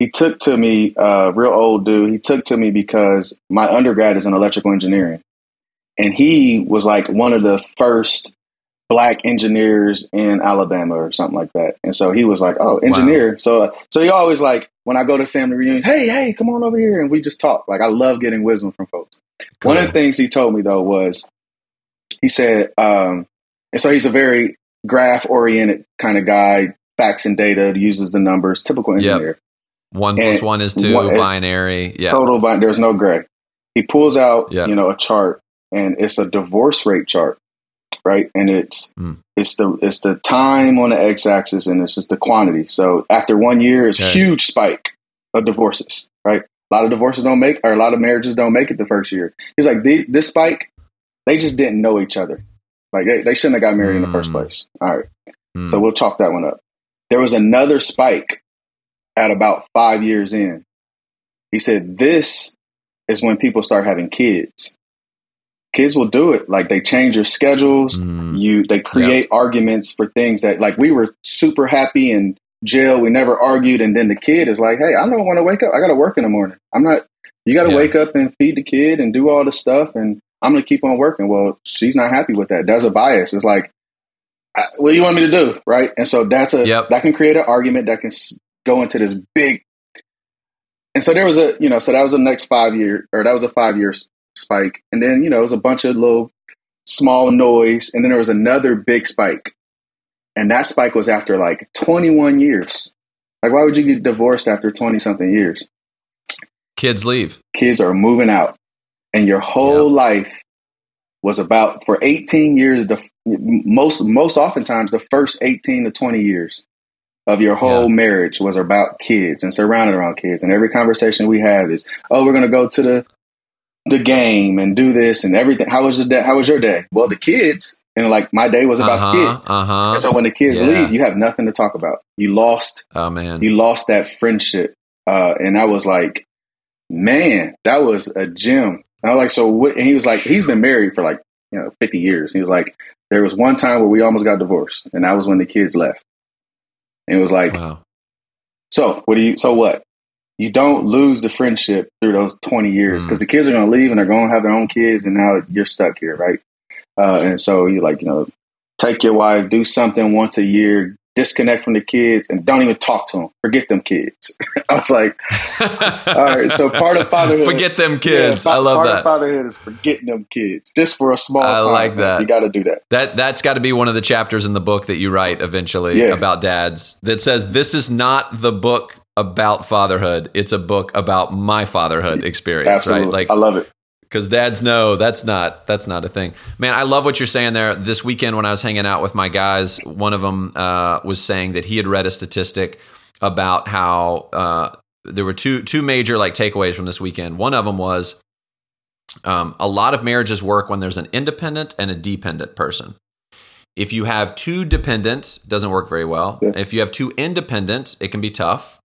to me, real old dude. He took to me because my undergrad is in electrical engineering, and he was like one of the first Black engineers in Alabama or something like that. And so he was like, oh, engineer. Wow. So he always like, when I go to family reunions, hey, come on over here. And we just talk. Like, I love getting wisdom from folks. Cool. One of the things he told me though, was he said, and so he's a very graph oriented kind of guy, facts and data, uses the numbers, typical engineer. Yep. 1 + 1 is 2, binary. Yeah. Total binary. There's no gray. He pulls out, you know, a chart and it's a divorce rate chart. Right. And it's the time on the x-axis and it's just the quantity. So after 1 year, it's huge spike of divorces. Right. A lot of divorces don't make or a lot of marriages don't make it the first year. He's like, this spike, they just didn't know each other. Like they shouldn't have got married in the first place. All right. So we'll chalk that one up. There was another spike at about 5 years in. He said, this is when people start having kids. Kids will do it. Like they change your schedules. They create arguments for things that like we were super happy in jail. We never argued. And then the kid is like, hey, I don't want to wake up. I got to work in the morning. You got to wake up and feed the kid and do all the stuff. And I'm going to keep on working. Well, she's not happy with that. That's a bias. It's like, what do you want me to do? Right. And so that can create an argument that can go into this big. And so there was that was a 5 year spike. And then, you know, it was a bunch of little small noise. And then there was another big spike. And that spike was after like 21 years. Like, why would you get divorced after 20 something years? Kids leave. Kids are moving out. And your whole life was about for 18 years, the most oftentimes the first 18 to 20 years of your whole marriage was about kids and surrounded around kids. And every conversation we have is, oh, we're going to go to the game and do this and everything. How was your day? Well, the kids. And like my day was about the kids. And so when the kids leave, you have nothing to talk about. You lost that friendship. And I was like, man, that was a gem. And I was like, so what? And he was like, he's been married for like, 50 years. He was like, there was one time where we almost got divorced. And that was when the kids left. And it was like, wow. So what? You don't lose the friendship through those 20 years because the kids are going to leave and they're going to have their own kids. And now you're stuck here. Right. And so you like, take your wife, do something once a year, disconnect from the kids and don't even talk to them. Forget them kids. I was like, all right. So part of fatherhood, forget them kids. Yeah, I love that. Part of fatherhood is forgetting them kids just for a small time. I like that. You got to do that. That's got to be one of the chapters in the book that you write eventually about dads that says, this is not the book about fatherhood. It's a book about my fatherhood experience. Absolutely. Right? Like, I love it. Because dads know that's not a thing. Man, I love what you're saying there. This weekend when I was hanging out with my guys, one of them was saying that he had read a statistic about how there were two major like takeaways from this weekend. One of them was a lot of marriages work when there's an independent and a dependent person. If you have two dependents, it doesn't work very well. Yeah. If you have two independents, it can be tough.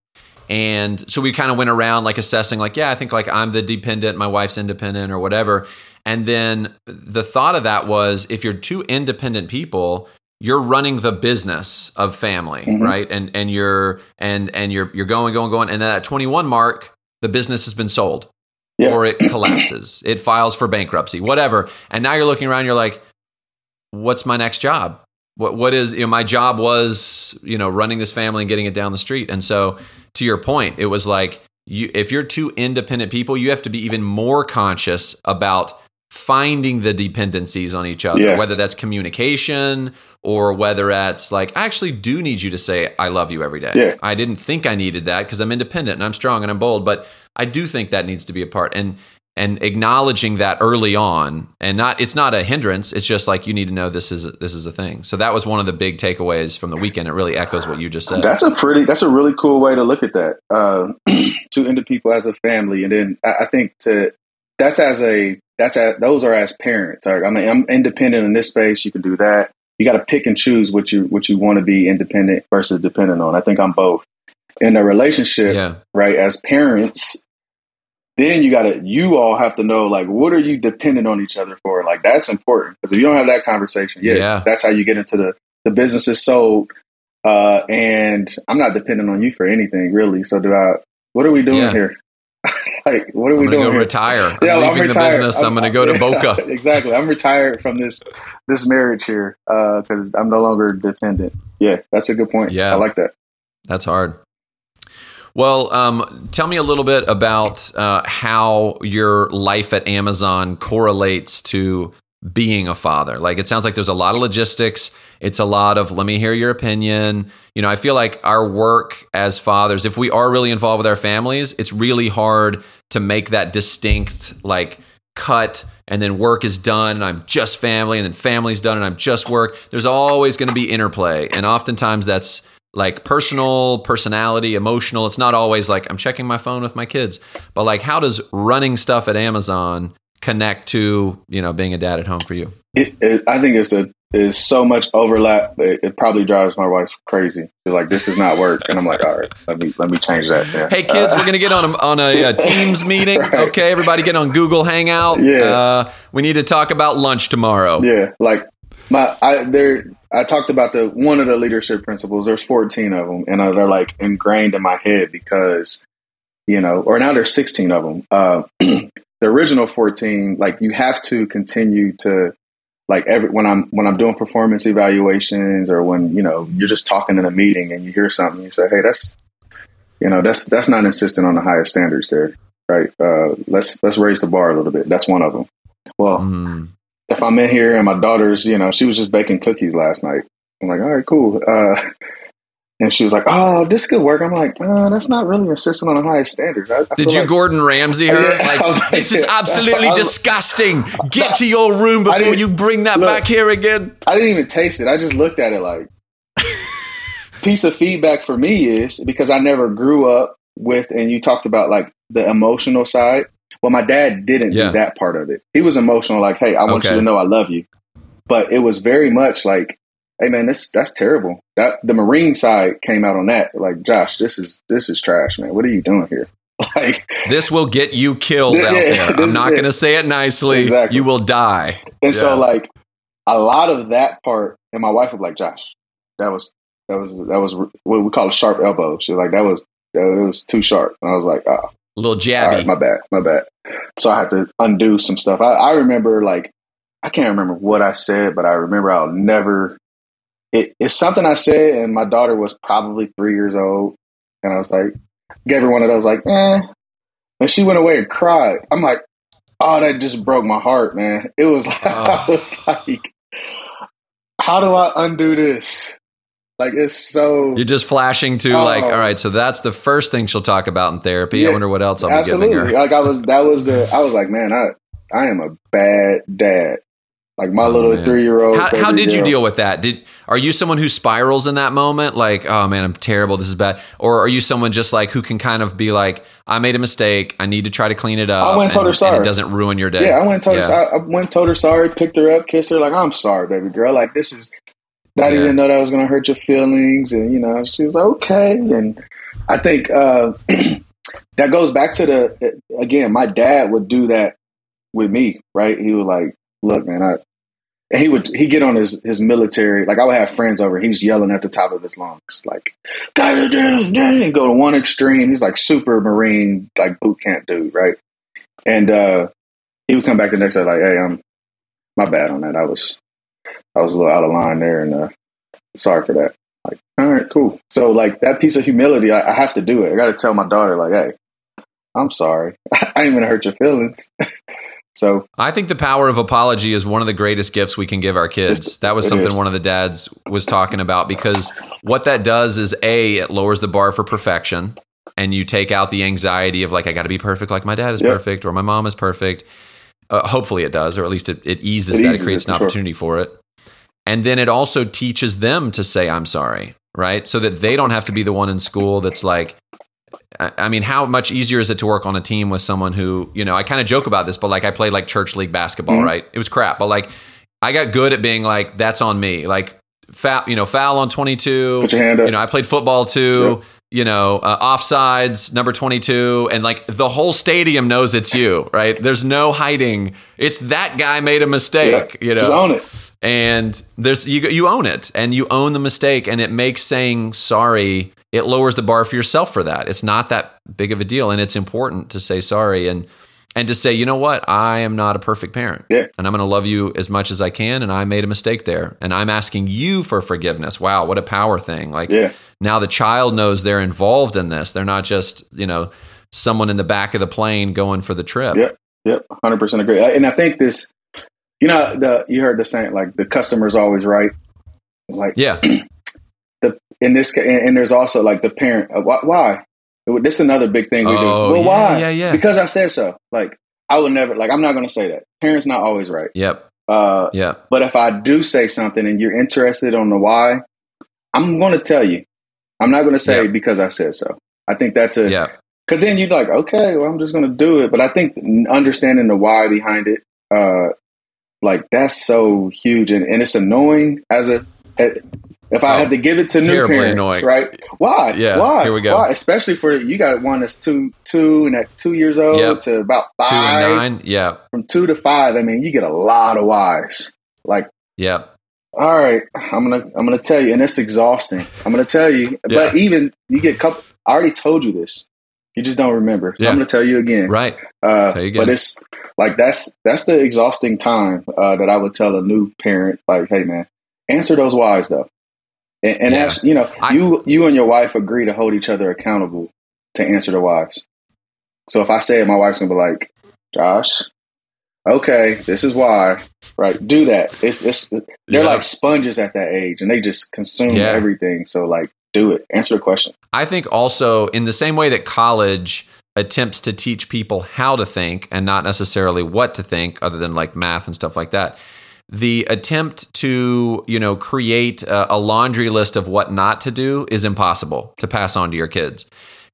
And so we kind of went around like assessing like, yeah, I think like I'm the dependent, my wife's independent or whatever. And then the thought of that was if you're two independent people, you're running the business of family, mm-hmm. right? And you're going. And then at 21 mark, the business has been sold or it collapses. It files for bankruptcy, whatever. And now you're looking around, you're like, what's my next job? What is, you know, my job was, you know, running this family and getting it down the street. And so to your point, it was like, if you're two independent people, you have to be even more conscious about finding the dependencies on each other, whether that's communication or whether that's like, I actually do need you to say, I love you every day. Yeah. I didn't think I needed that because I'm independent and I'm strong and I'm bold, but I do think that needs to be a part. And acknowledging that early on and it's not a hindrance. It's just like, you need to know this is a thing. So that was one of the big takeaways from the weekend. It really echoes what you just said. That's a really cool way to look at that. Two independent people as a family. And then I think those are as parents. Right? I mean, I'm independent in this space. You can do that. You got to pick and choose what you want to be independent versus dependent on. I think I'm both in a relationship, right? As parents, then you all have to know, like, what are you dependent on each other for? Like, that's important. Because if you don't have that conversation, that's how you get into the business is sold. And I'm not dependent on you for anything, really. So what are we doing here? Like, what are we doing? I'm going to go retire. I'm leaving the business. I'm going to go to Boca. Exactly. I'm retired from this marriage here because I'm no longer dependent. Yeah, that's a good point. Yeah. I like that. That's hard. Well, tell me a little bit about how your life at Amazon correlates to being a father. Like, it sounds like there's a lot of logistics. It's a lot of, let me hear your opinion. You know, I feel like our work as fathers, if we are really involved with our families, it's really hard to make that distinct, like, cut and then work is done and I'm just family and then family's done and I'm just work. There's always going to be interplay. And oftentimes that's like personal, personality, emotional. It's not always like I'm checking my phone with my kids, but like, how does running stuff at Amazon connect to, you know, being a dad at home for you? I think it's so much overlap. It probably drives my wife crazy. She's like, this is not work. And I'm like, all right, let me change that. Yeah. Hey kids, we're going to get on a Teams meeting. Right. Okay. Everybody get on Google Hangout. Yeah. We need to talk about lunch tomorrow. Yeah. Like I talked about one of the leadership principles. There's 14 of them, and they're like ingrained in my head because, you know, or now there's 16 of them. The original 14, like you have to continue to, like when I'm doing performance evaluations or when, you know, you're just talking in a meeting and you hear something, you say, hey, that's not insistent on the highest standards there, right? Let's raise the bar a little bit. That's one of them. Well. Mm. If I'm in here and my daughter's, you know, she was just baking cookies last night. I'm like, all right, cool. And she was like, oh, this could work. I'm like, that's not really insistent on the highest standards. Did you like, Gordon Ramsay her? Like, this is absolutely disgusting. Get to your room before you bring that back here again. I didn't even taste it. I just looked at it like piece of feedback for me is because I never grew up with, and you talked about like the emotional side. Well, my dad didn't do that part of it. He was emotional, like, hey, I want you to know I love you. But it was very much like, hey, man, that's terrible. The Marine side came out on that. Like, Josh, this is trash, man. What are you doing here? Like, this will get you killed out there. I'm not going to say it nicely. Exactly. You will die. And so, like, a lot of that part, and my wife was like, Josh, that was what we call a sharp elbow. She was like, it was too sharp. And I was like, oh. A little jabby. All right, my bad. So I had to undo some stuff. I remember, like, I can't remember what I said, but I remember I'll never it's something I said, and my daughter was probably 3 years old, and I was like, gave her one of those, like, eh. And she went away and cried. I'm like, oh, that just broke my heart, man. It was like, I was like, how do I undo this? Like, it's so... You're just flashing to like, all right, so that's the first thing she'll talk about in therapy. Yeah, I wonder what else I'll be giving her. Like, I was like, man, I am a bad dad. Like, my little 3-year-old. How did you deal with that? Are you someone who spirals in that moment? Like, oh man, I'm terrible. This is bad. Or are you someone just like, who can kind of be like, I made a mistake. I need to try to clean it up. I went and told her sorry. And it doesn't ruin your day. Yeah, I went told her sorry, picked her up, kissed her. Like, I'm sorry, baby girl. Like, this is... Daddy didn't know that I was going to hurt your feelings. And, you know, she was like, okay. And I think that goes back to again, my dad would do that with me, right? He was like, look, man, and he'd get on his military. Like, I would have friends over. He's yelling at the top of his lungs, like, and go to one extreme. He's like super Marine, like boot camp dude, right? And he would come back the next day like, hey, my bad on that. I was a little out of line there, and sorry for that. Like, all right, cool. So, like, that piece of humility, I have to do it. I got to tell my daughter, like, hey, I'm sorry. I ain't going to hurt your feelings. So I think the power of apology is one of the greatest gifts we can give our kids. That was something one of the dads was talking about, because what that does is, A, it lowers the bar for perfection, and you take out the anxiety of, like, I got to be perfect like my dad is perfect or my mom is perfect. Hopefully it does, or at least it eases that. It creates an opportunity for it. And then it also teaches them to say, I'm sorry, right? So that they don't have to be the one in school that's like, I mean, how much easier is it to work on a team with someone who, you know, I kind of joke about this, but like I played like church league basketball, right? It was crap. But like, I got good at being like, that's on me. Like, foul on 22. Put your hand up. You know, I played football too. Yep. You know, offsides, number 22, and like the whole stadium knows it's you, right? There's no hiding. It's that guy made a mistake, you know. Just own it. And there's you own it, and you own the mistake, and it makes saying sorry, it lowers the bar for yourself for that. It's not that big of a deal, and it's important to say sorry and to say, you know what, I am not a perfect parent, and I'm going to love you as much as I can, and I made a mistake there, and I'm asking you for forgiveness. Wow, what a power thing. Like, now the child knows they're involved in this. They're not just, you know, someone in the back of the plane going for the trip. Yep, 100% agree. And I think this, you know, you heard the saying, like, the customer's always right. Like, in this case, and there's also like the parent, why? This is another big thing we do. Well, why? Yeah. Because I said so. Like, I would never, like, I'm not going to say that. Parents not always right. Yep. But if I do say something and you're interested on the why, I'm going to tell you. I'm not going to say because I said so. I think that's a, because then you're like, okay, well, I'm just going to do it. But I think understanding the why behind it, like, that's so huge. And it's annoying as a, if I had to give it to new parents, annoying. Right? Why? Yeah, why? Here we go. Why? Especially for, you got one that's two and at 2 years old to about 5. 2 and 9, From 2 to 5, I mean, you get a lot of whys. Like, all right, I'm gonna tell you, and it's exhausting. I'm gonna tell you, but even you get a couple. I already told you this. You just don't remember, so I'm gonna tell you again. Right. But it's like that's the exhausting time that I would tell a new parent, like, hey man, answer those whys though. And ask, you know, you and your wife agree to hold each other accountable to answer the whys. So if I say it, my wife's gonna be like, Josh, okay, this is why, right? Do that. It's they're like sponges at that age, and they just consume everything. So like, do it. Answer the question. I think also in the same way that college attempts to teach people how to think and not necessarily what to think, other than like math and stuff like that, the attempt to, you know, create a laundry list of what not to do is impossible to pass on to your kids.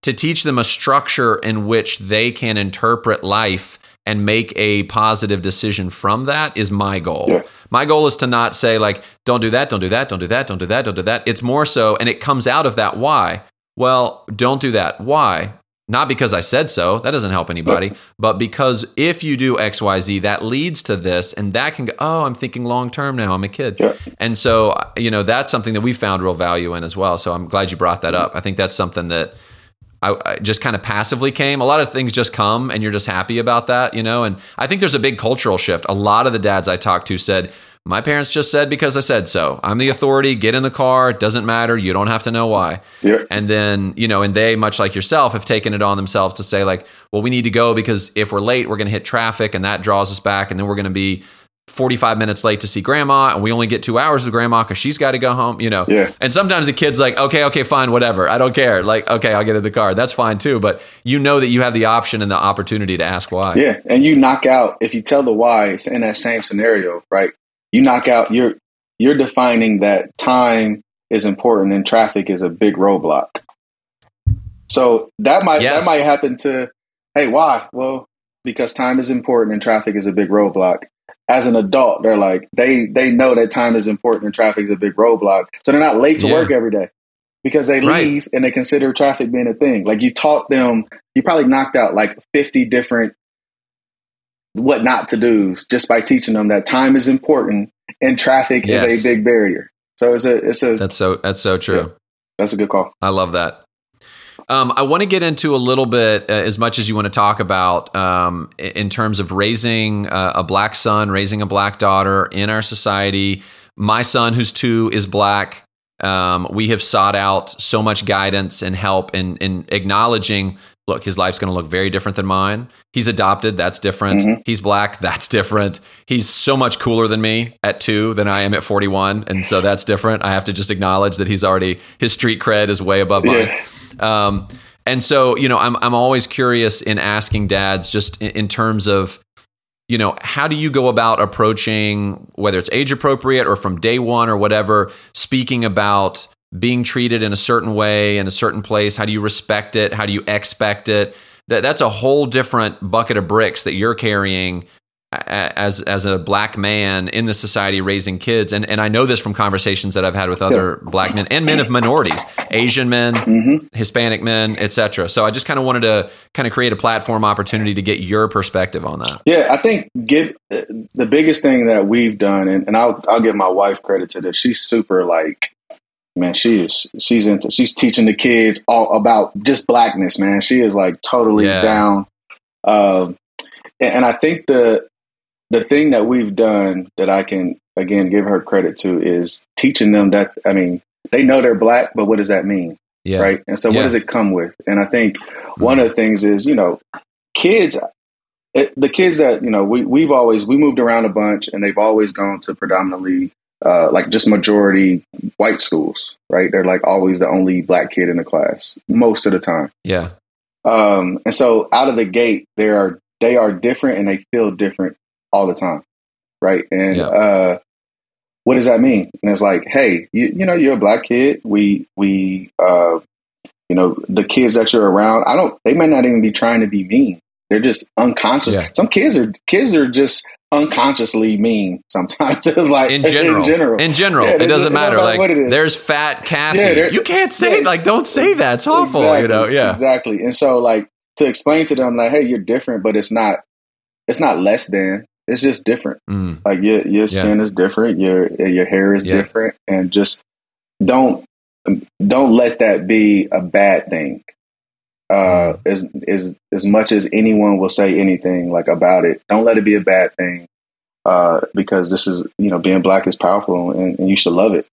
To teach them a structure in which they can interpret life and make a positive decision from that is my goal. Yeah. My goal is to not say like, don't do that, don't do that, don't do that, don't do that, don't do that. It's more so, and it comes out of that why. Well, don't do that. Why? Not because I said so. That doesn't help anybody. Yeah. But because if you do X, Y, Z, that leads to this, and that can go, oh, I'm thinking long term now. I'm a kid. Yeah. And so, you know, that's something that we found real value in as well. So I'm glad you brought that up. I think that's something that I just kind of passively came. A lot of things just come and you're just happy about that, you know? And I think there's a big cultural shift. A lot of the dads I talked to said, My parents just said because I said so. I'm the authority. Get in the car. It doesn't matter. You don't have to know why. Yeah. And then, you know, and they, much like yourself, have taken it on themselves to say like, well, we need to go because if we're late, we're going to hit traffic and that draws us back. And then we're going to be 45 minutes late to see grandma. And we only get 2 hours with grandma because she's got to go home, you know? Yeah. And sometimes the kid's like, okay, fine, whatever. I don't care. Like, okay, I'll get in the car. That's fine too. But you know that you have the option and the opportunity to ask why. Yeah. And you knock out, if you tell the why, it's in that same scenario, right? You knock out, you're defining that time is important and traffic is a big roadblock. So that might happen to, hey, why? Well, because time is important and traffic is a big roadblock. As an adult, they're like, they know that time is important and traffic is a big roadblock. So they're not late to work every day because they leave and they consider traffic being a thing. Like you taught them, you probably knocked out like 50 different what not to do just by teaching them that time is important and traffic is a big barrier. So it's a that's so true. Yeah, that's a good call. I love that. I want to get into a little bit as much as you want to talk about in terms of raising a black son, raising a black daughter in our society. My son, who's 2, is black. We have sought out so much guidance and help in acknowledging, look, his life's going to look very different than mine. He's adopted. That's different. Mm-hmm. He's black. That's different. He's so much cooler than me at 2 than I am at 41. And so that's different. I have to just acknowledge that his street cred is way above mine. And so, you know, I'm always curious in asking dads just in terms of, you know, how do you go about approaching, whether it's age appropriate or from day one or whatever, speaking about being treated in a certain way in a certain place? How do you respect it? How do you expect it? That's a whole different bucket of bricks that you're carrying as a black man in the society raising kids. And I know this from conversations that I've had with other black men and men of minorities, Asian men, mm-hmm. Hispanic men, etc. So I just kind of wanted to kind of create a platform opportunity to get your perspective on that. Yeah, I think the biggest thing that we've done, and I'll give my wife credit to this. She's super like, man, she's teaching the kids all about just blackness, man. She is like totally down. And I think the thing that we've done that I can, again, give her credit to is teaching them that, I mean, they know they're black, but what does that mean? Yeah. Right. And so what does it come with? And I think one of the things is, you know, the kids that, you know, we moved around a bunch and they've always gone to predominantly like just majority white schools. Right. They're like always the only black kid in the class most of the time. Yeah. And so out of the gate, they are different and they feel different all the time. Right. And, what does that mean? And it's like, hey, you know, you're a black kid. We you know, the kids that you're around, they may not even be trying to be mean. They're just unconscious. Yeah. Some kids are just unconsciously mean sometimes. It's like in general, yeah, it doesn't matter. Like there's fat Kathy. Yeah, you can't say like, don't say that. It's awful. Exactly, you know? Yeah, exactly. And so like, to explain to them like, hey, you're different, but it's not less than, it's just different. Mm. Like your skin is different. Your hair is different. And just don't let that be a bad thing. As much as anyone will say anything like about it, don't let it be a bad thing. Because this is, you know, being black is powerful and you should love it.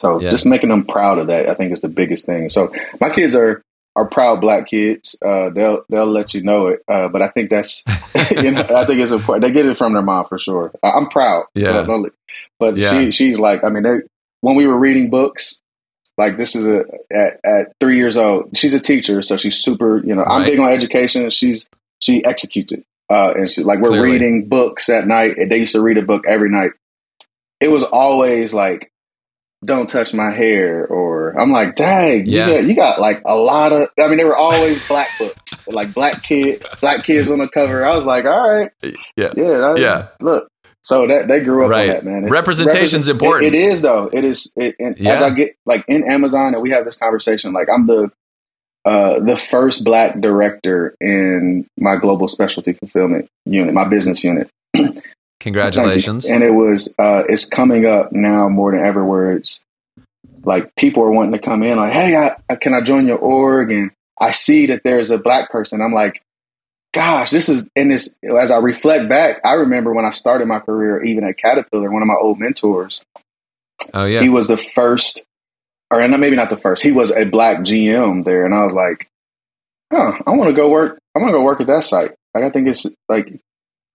So just making them proud of that, I think is the biggest thing. So my kids are proud black kids. They'll let you know it. But I think that's, you know, I think it's important. They get it from their mom for sure. I'm proud. Yeah. But she's like, I mean, when we were reading books, like this is at 3 years old, she's a teacher. So she's super, you know, I'm big on education. She executes it. And she's like, we're clearly reading books at night. And they used to read a book every night. It was always like, don't touch my hair, or I'm like, dang, you got like a lot of, I mean, they were always black books, like black kids on the cover. I was like, all right. Yeah. Look, so that they grew up on that, man. Representation's important. It is though. It is. As I get like in Amazon and we have this conversation, like I'm the first black director in my global specialty fulfillment unit, my business unit. Congratulations. And it was, it's coming up now more than ever where it's like people are wanting to come in like, hey, can I join your org? And I see that there's a black person. I'm like, gosh, this is, and this, as I reflect back, I remember when I started my career, even at Caterpillar, one of my old mentors. Oh yeah. He was the first, or maybe not the first, he was a black GM there. And I was like, huh, I want to go work at that site. Like, I think it's like,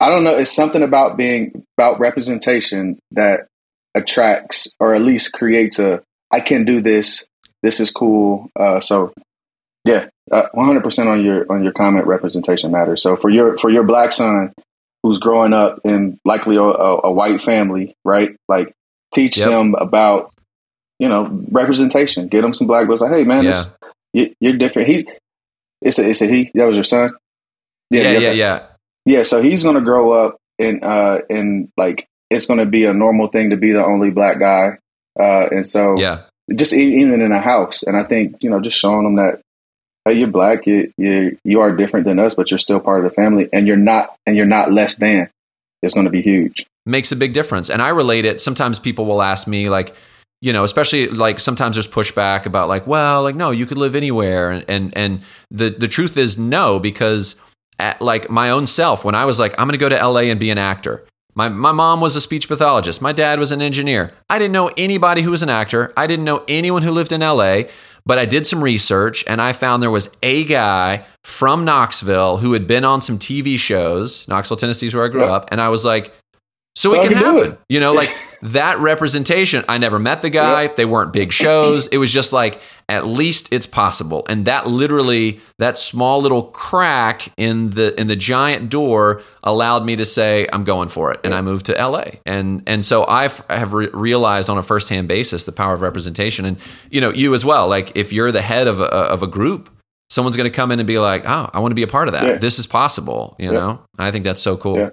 I don't know. It's something about being about representation that attracts, or at least creates a, I can do this. This is cool. So yeah, 100% on your comment, representation matters. So for your black son who's growing up in likely a white family, right? Like, teach them about, representation, get them some black books. Like, hey man, this, you're different. He, that was your son. Yeah. So he's going to grow up and like, it's going to be a normal thing to be the only black guy. And so just even in a house. And I think, just showing them that, hey, you're black, you are different than us, but you're still part of the family, and you're not less than. It's going to be huge. Makes a big difference. And I relate it. Sometimes people will ask me, like, especially like sometimes there's pushback about like, well, like, no, you could live anywhere. And the truth is no, because at like my own self, when I was like, I'm going to go to LA and be an actor. My mom was a speech pathologist. My dad was an engineer. I didn't know anybody who was an actor. I didn't know anyone who lived in LA, but I did some research and I found there was a guy from Knoxville who had been on some TV shows. Knoxville, Tennessee is where I grew up. And I was like, so it can happen, like that representation. I never met the guy. Yep. They weren't big shows. It was just like, at least it's possible. And that literally, that small little crack in the giant door allowed me to say, I'm going for it. And I moved to LA. And so I have realized on a firsthand basis, the power of representation, and you as well. Like, if you're the head of a group, someone's going to come in and be like, oh, I want to be a part of that. Yeah. This is possible. You know, I think that's so cool. Yeah.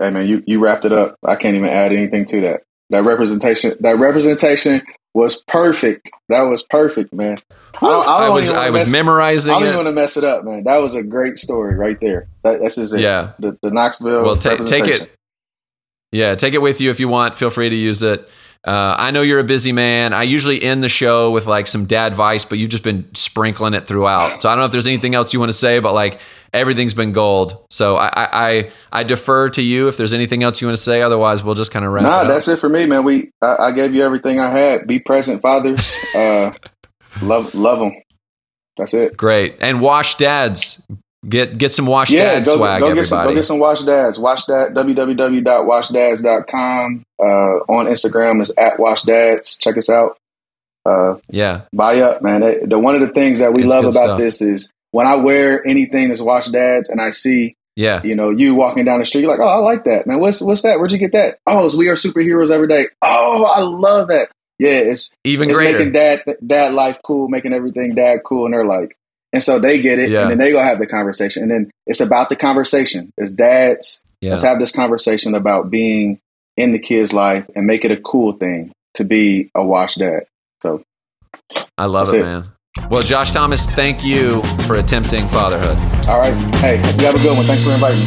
I mean, you wrapped it up. I can't even add anything to that. That representation was perfect. That was perfect, man. I was memorizing it. I don't even want to mess it up, man. That was a great story right there. That's just it. Yeah. The Knoxville. Well, take it. Yeah, take it with you if you want. Feel free to use it. I know you're a busy man. I usually end the show with like some dad advice, but you've just been sprinkling it throughout. So I don't know if there's anything else you want to say, but like everything's been gold. So I defer to you if there's anything else you want to say. Otherwise, we'll just kind of wrap it up. That's it for me, man. I gave you everything I had. Be present, fathers. Love them. That's it. Great. And Washed Dads. Get some Washed Dads swag, everybody. Go get some Washed Dads. Washed Dads, www.washeddads.com. On Instagram is @washeddads. Check us out. Buy up, man. One of the things that we love about this is when I wear anything that's Washed Dads and I see, you walking down the street, you're like, oh, I like that, man. What's that? Where'd you get that? Oh, it's We Are Superheroes Every Day. Oh, I love that. Yeah, it's even greater. Making dad life cool, making everything dad cool, and they're like. And so they get it, and then they go have the conversation. And then it's about the conversation. As dads, let's have this conversation about being in the kid's life and make it a cool thing to be a washed dad. So I love it, man. Well, Josh Thomas, thank you for attempting fatherhood. All right. Hey, you have a good one. Thanks for inviting me.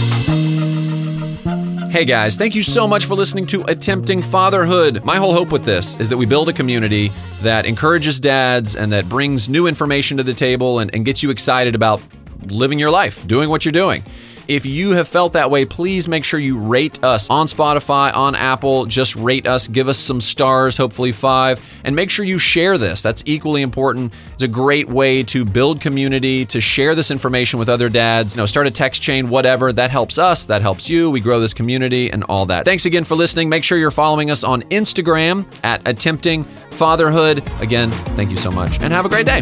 Hey guys, thank you so much for listening to Attempting Fatherhood. My whole hope with this is that we build a community that encourages dads and that brings new information to the table and gets you excited about living your life, doing what you're doing. If you have felt that way, please make sure you rate us on Spotify, on Apple. Just rate us. Give us some stars, hopefully 5. And make sure you share this. That's equally important. It's a great way to build community, to share this information with other dads. Start a text chain, whatever. That helps us. That helps you. We grow this community and all that. Thanks again for listening. Make sure you're following us on Instagram @AttemptingFatherhood. Again, thank you so much and have a great day.